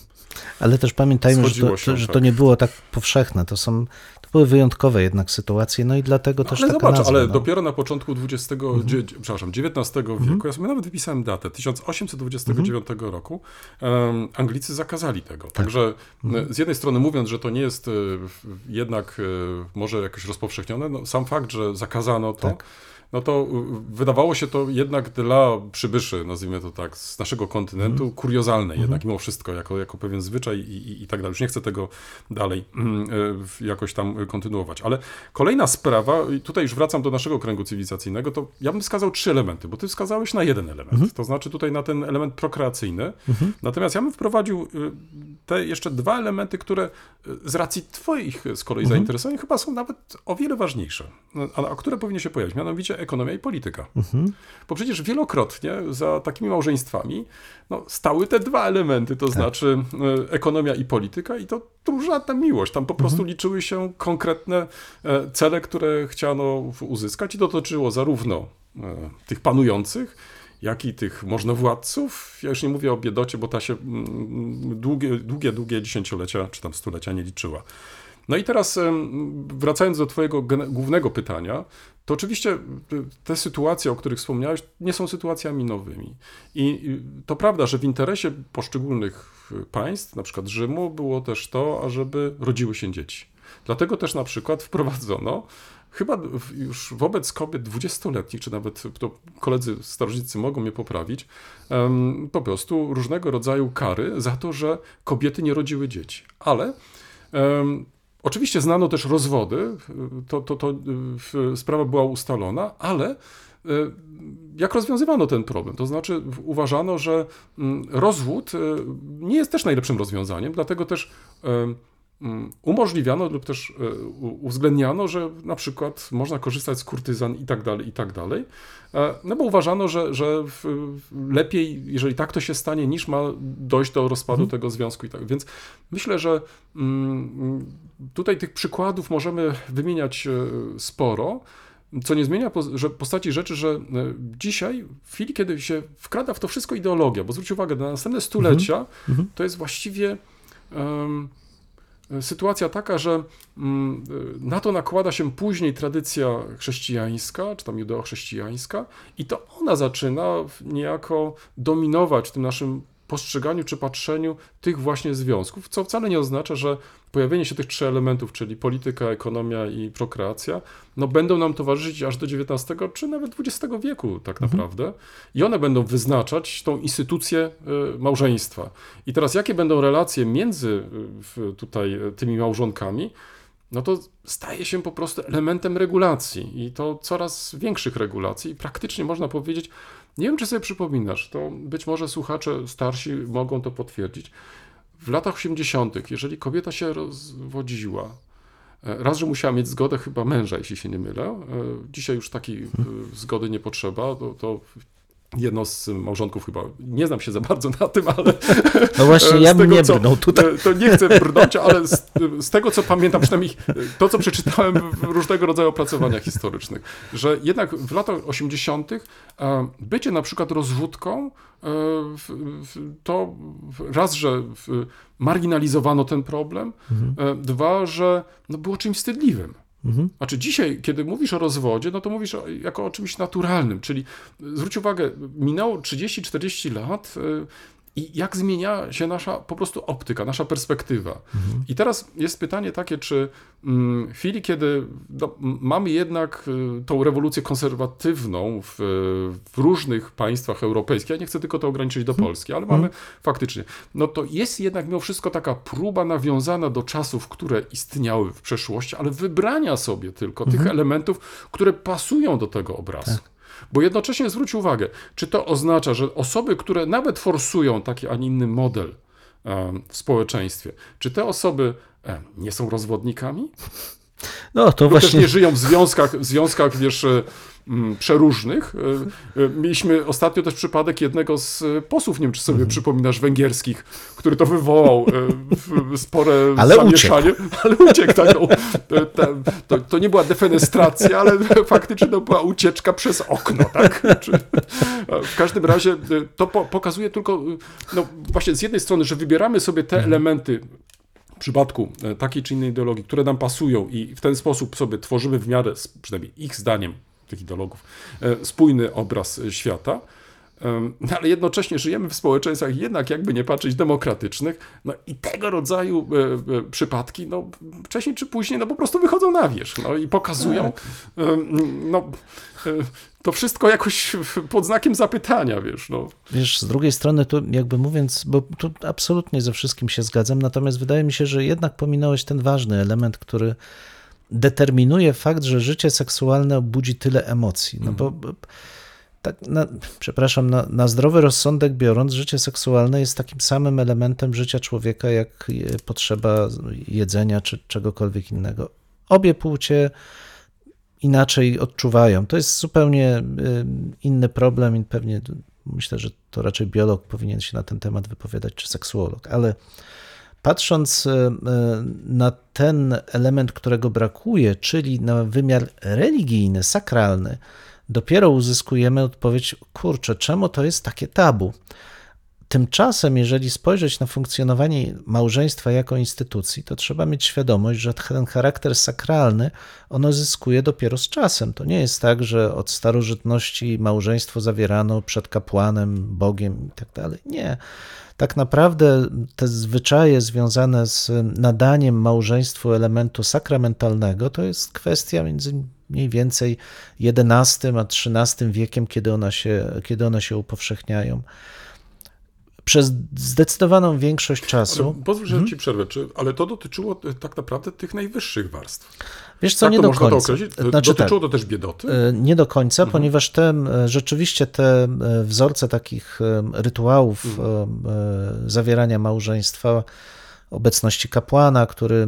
Ale też pamiętajmy, że to, się, że to tak. nie było tak powszechne, to są to były wyjątkowe jednak sytuacje, no i dlatego no, też ale taka zobacz, nazwa, ale no. dopiero na początku dwudziestego, mm-hmm. dzie, przepraszam, dziewiętnastego wieku, mm-hmm. ja sobie nawet wypisałem datę, tysiąc osiemset dwudziestego dziewiątego mm-hmm. roku, um, Anglicy zakazali tego. Tak. Także mm-hmm. z jednej strony mówiąc, że to nie jest jednak może jakoś rozpowszechnione, no, sam fakt, że zakazano to, tak. no to wydawało się to jednak dla przybyszy, nazwijmy to tak, z naszego kontynentu, mm. kuriozalne mm. jednak mimo wszystko, jako, jako pewien zwyczaj i, i, i tak dalej. Już nie chcę tego dalej y, jakoś tam kontynuować. Ale kolejna sprawa, i tutaj już wracam do naszego kręgu cywilizacyjnego, to ja bym wskazał trzy elementy, bo ty wskazałeś na jeden element, mm. to znaczy tutaj na ten element prokreacyjny. Mm. Natomiast ja bym wprowadził te jeszcze dwa elementy, które z racji twoich z kolei mm. zainteresowań chyba są nawet o wiele ważniejsze, a, a które powinny się pojawić, mianowicie ekonomia i polityka. Mhm. Bo przecież wielokrotnie za takimi małżeństwami no, stały te dwa elementy, to tak. znaczy y, ekonomia i polityka i to żadna miłość. Tam po mhm. prostu liczyły się konkretne e, cele, które chciano uzyskać i dotyczyło zarówno e, tych panujących, jak i tych możnowładców. Ja już nie mówię o biedocie, bo ta się mm, długie, długie, długie dziesięciolecia czy tam stulecia nie liczyła. No i teraz wracając do twojego głównego pytania, to oczywiście te sytuacje, o których wspomniałeś, nie są sytuacjami nowymi. I to prawda, że w interesie poszczególnych państw, na przykład Rzymu, było też to, ażeby rodziły się dzieci. Dlatego też na przykład wprowadzono chyba już wobec kobiet dwudziestoletnich, czy nawet to koledzy starożytcy mogą mnie poprawić, po prostu różnego rodzaju kary za to, że kobiety nie rodziły dzieci. Ale oczywiście znano też rozwody, to, to, to sprawa była ustalona, ale jak rozwiązywano ten problem? To znaczy uważano, że rozwód nie jest też najlepszym rozwiązaniem, dlatego też umożliwiano lub też uwzględniano, że na przykład można korzystać z kurtyzan i tak dalej, i tak dalej. No bo uważano, że, że lepiej, jeżeli tak to się stanie, niż ma dojść do rozpadu hmm. tego związku i tak. Więc myślę, że tutaj tych przykładów możemy wymieniać sporo, co nie zmienia że postaci rzeczy, że dzisiaj, w chwili, kiedy się wkrada w to wszystko ideologia, bo zwróć uwagę, na następne stulecia hmm. to jest właściwie um, sytuacja taka, że na to nakłada się później tradycja chrześcijańska, czy tam judeochrześcijańska i to ona zaczyna niejako dominować w tym naszym postrzeganiu czy patrzeniu tych właśnie związków, co wcale nie oznacza, że pojawienie się tych trzech elementów, czyli polityka, ekonomia i prokreacja, no będą nam towarzyszyć aż do dziewiętnastego czy nawet dwudziestego wieku tak mhm. naprawdę i one będą wyznaczać tą instytucję małżeństwa. I teraz jakie będą relacje między tutaj tymi małżonkami, no to staje się po prostu elementem regulacji i to coraz większych regulacji i praktycznie można powiedzieć, nie wiem, czy sobie przypominasz, to być może słuchacze starsi mogą to potwierdzić. W latach osiemdziesiątych, jeżeli kobieta się rozwodziła, raz, że musiała mieć zgodę chyba męża, jeśli się nie mylę, dzisiaj już takiej zgody nie potrzeba, to, to jedno z małżonków chyba, nie znam się za bardzo na tym, ale... No właśnie, ja bym nie brnął tutaj. To nie chcę brnąć, ale z, z tego, co pamiętam, przynajmniej to, co przeczytałem w różnego rodzaju opracowaniach historycznych, że jednak w latach osiemdziesiątych bycie na przykład rozwódką, to raz, że marginalizowano ten problem, mhm. dwa, że no było czymś wstydliwym. Mhm. Znaczy dzisiaj, kiedy mówisz o rozwodzie, no to mówisz o, jako o czymś naturalnym, czyli zwróć uwagę, minęło trzydzieści czterdzieści lat i jak zmienia się nasza po prostu optyka, nasza perspektywa. Mhm. I teraz jest pytanie takie, czy w chwili, kiedy no, mamy jednak tą rewolucję konserwatywną w, w różnych państwach europejskich, ja nie chcę tylko to ograniczyć do Polski, ale mamy mhm. faktycznie, no to jest jednak mimo wszystko taka próba nawiązana do czasów, które istniały w przeszłości, ale wybrania sobie tylko mhm. tych elementów, które pasują do tego obrazu. Tak. Bo jednocześnie zwróć uwagę, czy to oznacza, że osoby, które nawet forsują taki, a nie inny model w społeczeństwie, czy te osoby nie są rozwodnikami? No to właśnie... Też nie żyją w związkach, w związkach wiesz, przeróżnych. Mieliśmy ostatnio też przypadek jednego z posłów, nie wiem, czy sobie mhm. przypominasz, węgierskich, który to wywołał spore ale zamieszanie. Uciekł. Ale uciekł. Tak, no, to, to nie była defenestracja, ale faktycznie to była ucieczka przez okno. Tak? W każdym razie to pokazuje tylko, no właśnie z jednej strony, że wybieramy sobie te mhm. elementy, w przypadku takiej czy innej ideologii, które nam pasują i w ten sposób sobie tworzymy w miarę, przynajmniej ich zdaniem, tych ideologów, spójny obraz świata, ale jednocześnie żyjemy w społeczeństwach jednak, jakby nie patrzeć, demokratycznych, no i tego rodzaju przypadki, no wcześniej czy później, no po prostu wychodzą na wierzch, no i pokazują, no... To wszystko jakoś pod znakiem zapytania, wiesz. No. Wiesz, z drugiej strony, tu jakby mówiąc, bo tu absolutnie ze wszystkim się zgadzam, natomiast wydaje mi się, że jednak pominąłeś ten ważny element, który determinuje fakt, że życie seksualne budzi tyle emocji. No bo, bo tak, na, przepraszam, na, na zdrowy rozsądek biorąc, życie seksualne jest takim samym elementem życia człowieka, jak potrzeba jedzenia czy czegokolwiek innego. Obie płcie inaczej odczuwają. To jest zupełnie inny problem i pewnie myślę, że to raczej biolog powinien się na ten temat wypowiadać, czy seksuolog, ale patrząc na ten element, którego brakuje, czyli na wymiar religijny, sakralny, dopiero uzyskujemy odpowiedź, kurczę, czemu to jest takie tabu? Tymczasem, jeżeli spojrzeć na funkcjonowanie małżeństwa jako instytucji, to trzeba mieć świadomość, że ten charakter sakralny ono zyskuje dopiero z czasem. To nie jest tak, że od starożytności małżeństwo zawierano przed kapłanem, Bogiem i tak dalej. Nie. Tak naprawdę te zwyczaje związane z nadaniem małżeństwu elementu sakramentalnego to jest kwestia między mniej więcej jedenastym a trzynastym wiekiem, kiedy, ona się, kiedy one się upowszechniają. Przez zdecydowaną większość czasu... Ale pozwól, że hmm? ci przerwę, czy, ale to dotyczyło tak naprawdę tych najwyższych warstw. Wiesz co, tak nie do końca. To określić? Znaczy, dotyczyło tak, to też biedoty? Nie do końca, mhm. ponieważ te, rzeczywiście te wzorce takich rytuałów mhm. zawierania małżeństwa, obecności kapłana, który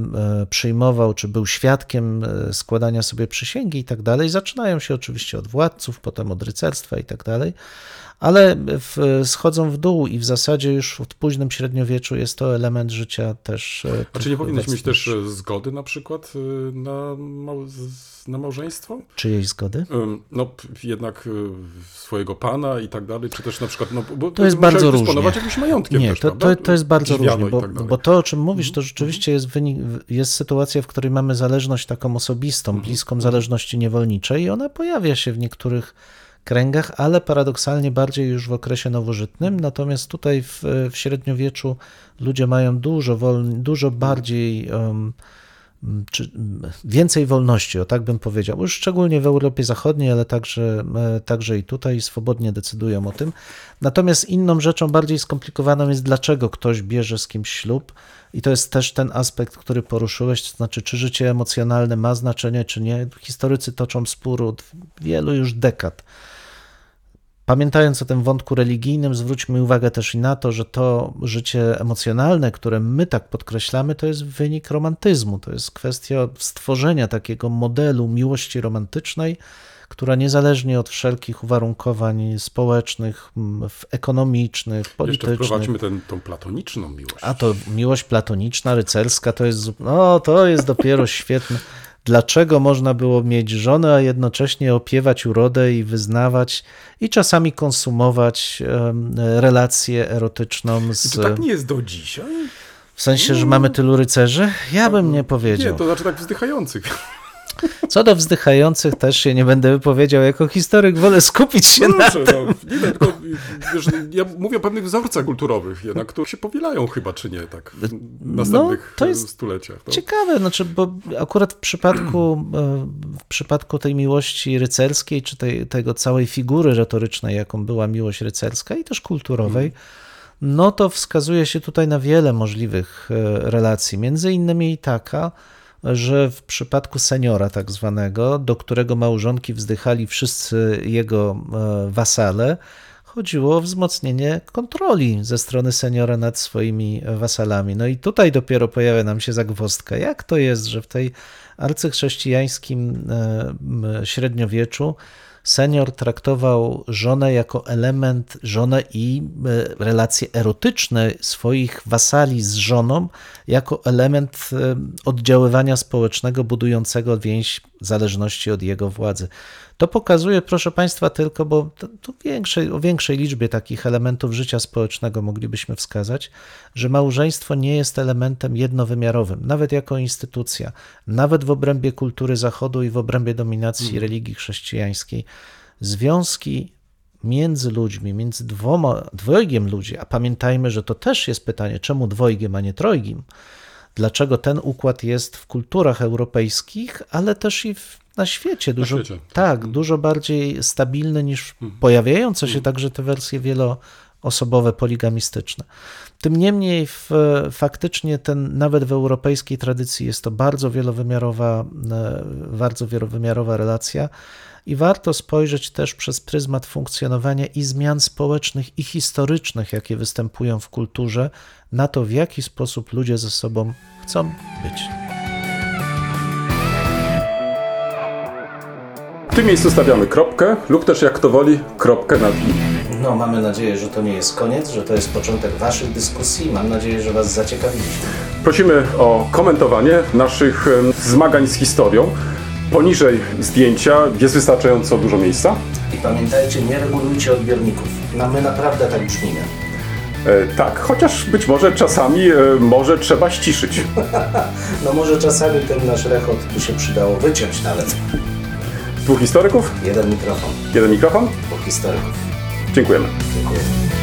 przyjmował, czy był świadkiem składania sobie przysięgi i tak dalej, zaczynają się oczywiście od władców, potem od rycerstwa i tak dalej, ale w, schodzą w dół i w zasadzie już w późnym średniowieczu jest to element życia też... A czy nie powinieneś mieć też zgody na przykład na, na małżeństwo? Czyjej zgody? No jednak swojego pana i tak dalej, czy też na przykład... No, bo to jest bardzo różnie. Jakimś majątkiem nie, też, to, to, to jest bardzo różnie, bo, tak bo to, o czym mówisz, to rzeczywiście jest, wynik, jest sytuacja, w której mamy zależność taką osobistą, bliską zależności niewolniczej i ona pojawia się w niektórych kręgach, ale paradoksalnie bardziej już w okresie nowożytnym, natomiast tutaj w, w średniowieczu ludzie mają dużo, wolni, dużo bardziej, um, czy, więcej wolności, o tak bym powiedział, już szczególnie w Europie Zachodniej, ale także, także i tutaj swobodnie decydują o tym. Natomiast inną rzeczą bardziej skomplikowaną jest, dlaczego ktoś bierze z kimś ślub i to jest też ten aspekt, który poruszyłeś, to znaczy czy życie emocjonalne ma znaczenie, czy nie. Historycy toczą spór od wielu już dekad. Pamiętając o tym wątku religijnym, zwróćmy uwagę też i na to, że to życie emocjonalne, które my tak podkreślamy, to jest wynik romantyzmu. To jest kwestia stworzenia takiego modelu miłości romantycznej, która niezależnie od wszelkich uwarunkowań społecznych, ekonomicznych, politycznych... Jeszcze wprowadźmy ten, tą platoniczną miłość. A to miłość platoniczna, rycerska, to jest, no, to jest dopiero świetne. Dlaczego można było mieć żonę, a jednocześnie opiewać urodę i wyznawać i czasami konsumować relację erotyczną z... I to tak nie jest do dzisiaj? W sensie, że mamy tylu rycerzy? Ja bym nie powiedział. Nie, to znaczy tak wzdychających. Co do wzdychających też się nie będę wypowiedział jako historyk, wolę skupić się Proszę, na tym. No, nie, tylko wiesz, ja mówię o pewnych wzorcach kulturowych jednak, które się powielają chyba, czy nie, tak w następnych no, to jest stuleciach. No. Ciekawe, znaczy, bo akurat w przypadku, w przypadku tej miłości rycerskiej, czy tej, tego całej figury retorycznej, jaką była miłość rycerska i też kulturowej, hmm. no to wskazuje się tutaj na wiele możliwych relacji, między innymi taka, że w przypadku seniora tak zwanego, do którego małżonki wzdychali wszyscy jego wasale, chodziło o wzmocnienie kontroli ze strony seniora nad swoimi wasalami. No i tutaj dopiero pojawia nam się zagwozdka. Jak to jest, że w tej arcychrześcijańskim średniowieczu senior traktował żonę jako element, żonę i relacje erotyczne swoich wasali z żoną jako element oddziaływania społecznego budującego więź zależności od jego władzy. To pokazuje, proszę Państwa, tylko, bo to, to większej, o większej liczbie takich elementów życia społecznego moglibyśmy wskazać, że małżeństwo nie jest elementem jednowymiarowym, nawet jako instytucja, nawet w obrębie kultury Zachodu i w obrębie dominacji hmm. religii chrześcijańskiej. Związki między ludźmi, między dwoma, dwojgiem ludzi, a pamiętajmy, że to też jest pytanie, czemu dwojgiem, a nie trojgiem, dlaczego ten układ jest w kulturach europejskich, ale też i w, na świecie. Dużo, na świecie. Tak, hmm. dużo bardziej stabilny niż hmm. pojawiające się hmm. także te wersje wieloosobowe, poligamistyczne. Tym niemniej w, faktycznie ten, nawet w europejskiej tradycji jest to bardzo wielowymiarowa, bardzo wielowymiarowa relacja i warto spojrzeć też przez pryzmat funkcjonowania i zmian społecznych i historycznych, jakie występują w kulturze, na to, w jaki sposób ludzie ze sobą chcą być. W tym miejscu stawiamy kropkę lub też, jak kto woli, kropkę nad i. No, mamy nadzieję, że to nie jest koniec, że to jest początek Waszych dyskusji. Mam nadzieję, że Was zaciekawiliśmy. Prosimy o komentowanie naszych zmagań z historią. Poniżej zdjęcia jest wystarczająco dużo miejsca. I pamiętajcie, nie regulujcie odbiorników. No, my naprawdę tak brzmimy. E, tak, chociaż być może czasami e, może trzeba ściszyć. No może czasami ten nasz rechot tu się przydało wyciąć nawet. Dwóch historyków? Jeden mikrofon. Jeden mikrofon? Dwóch historyków. Dziękujemy. Dziękuję.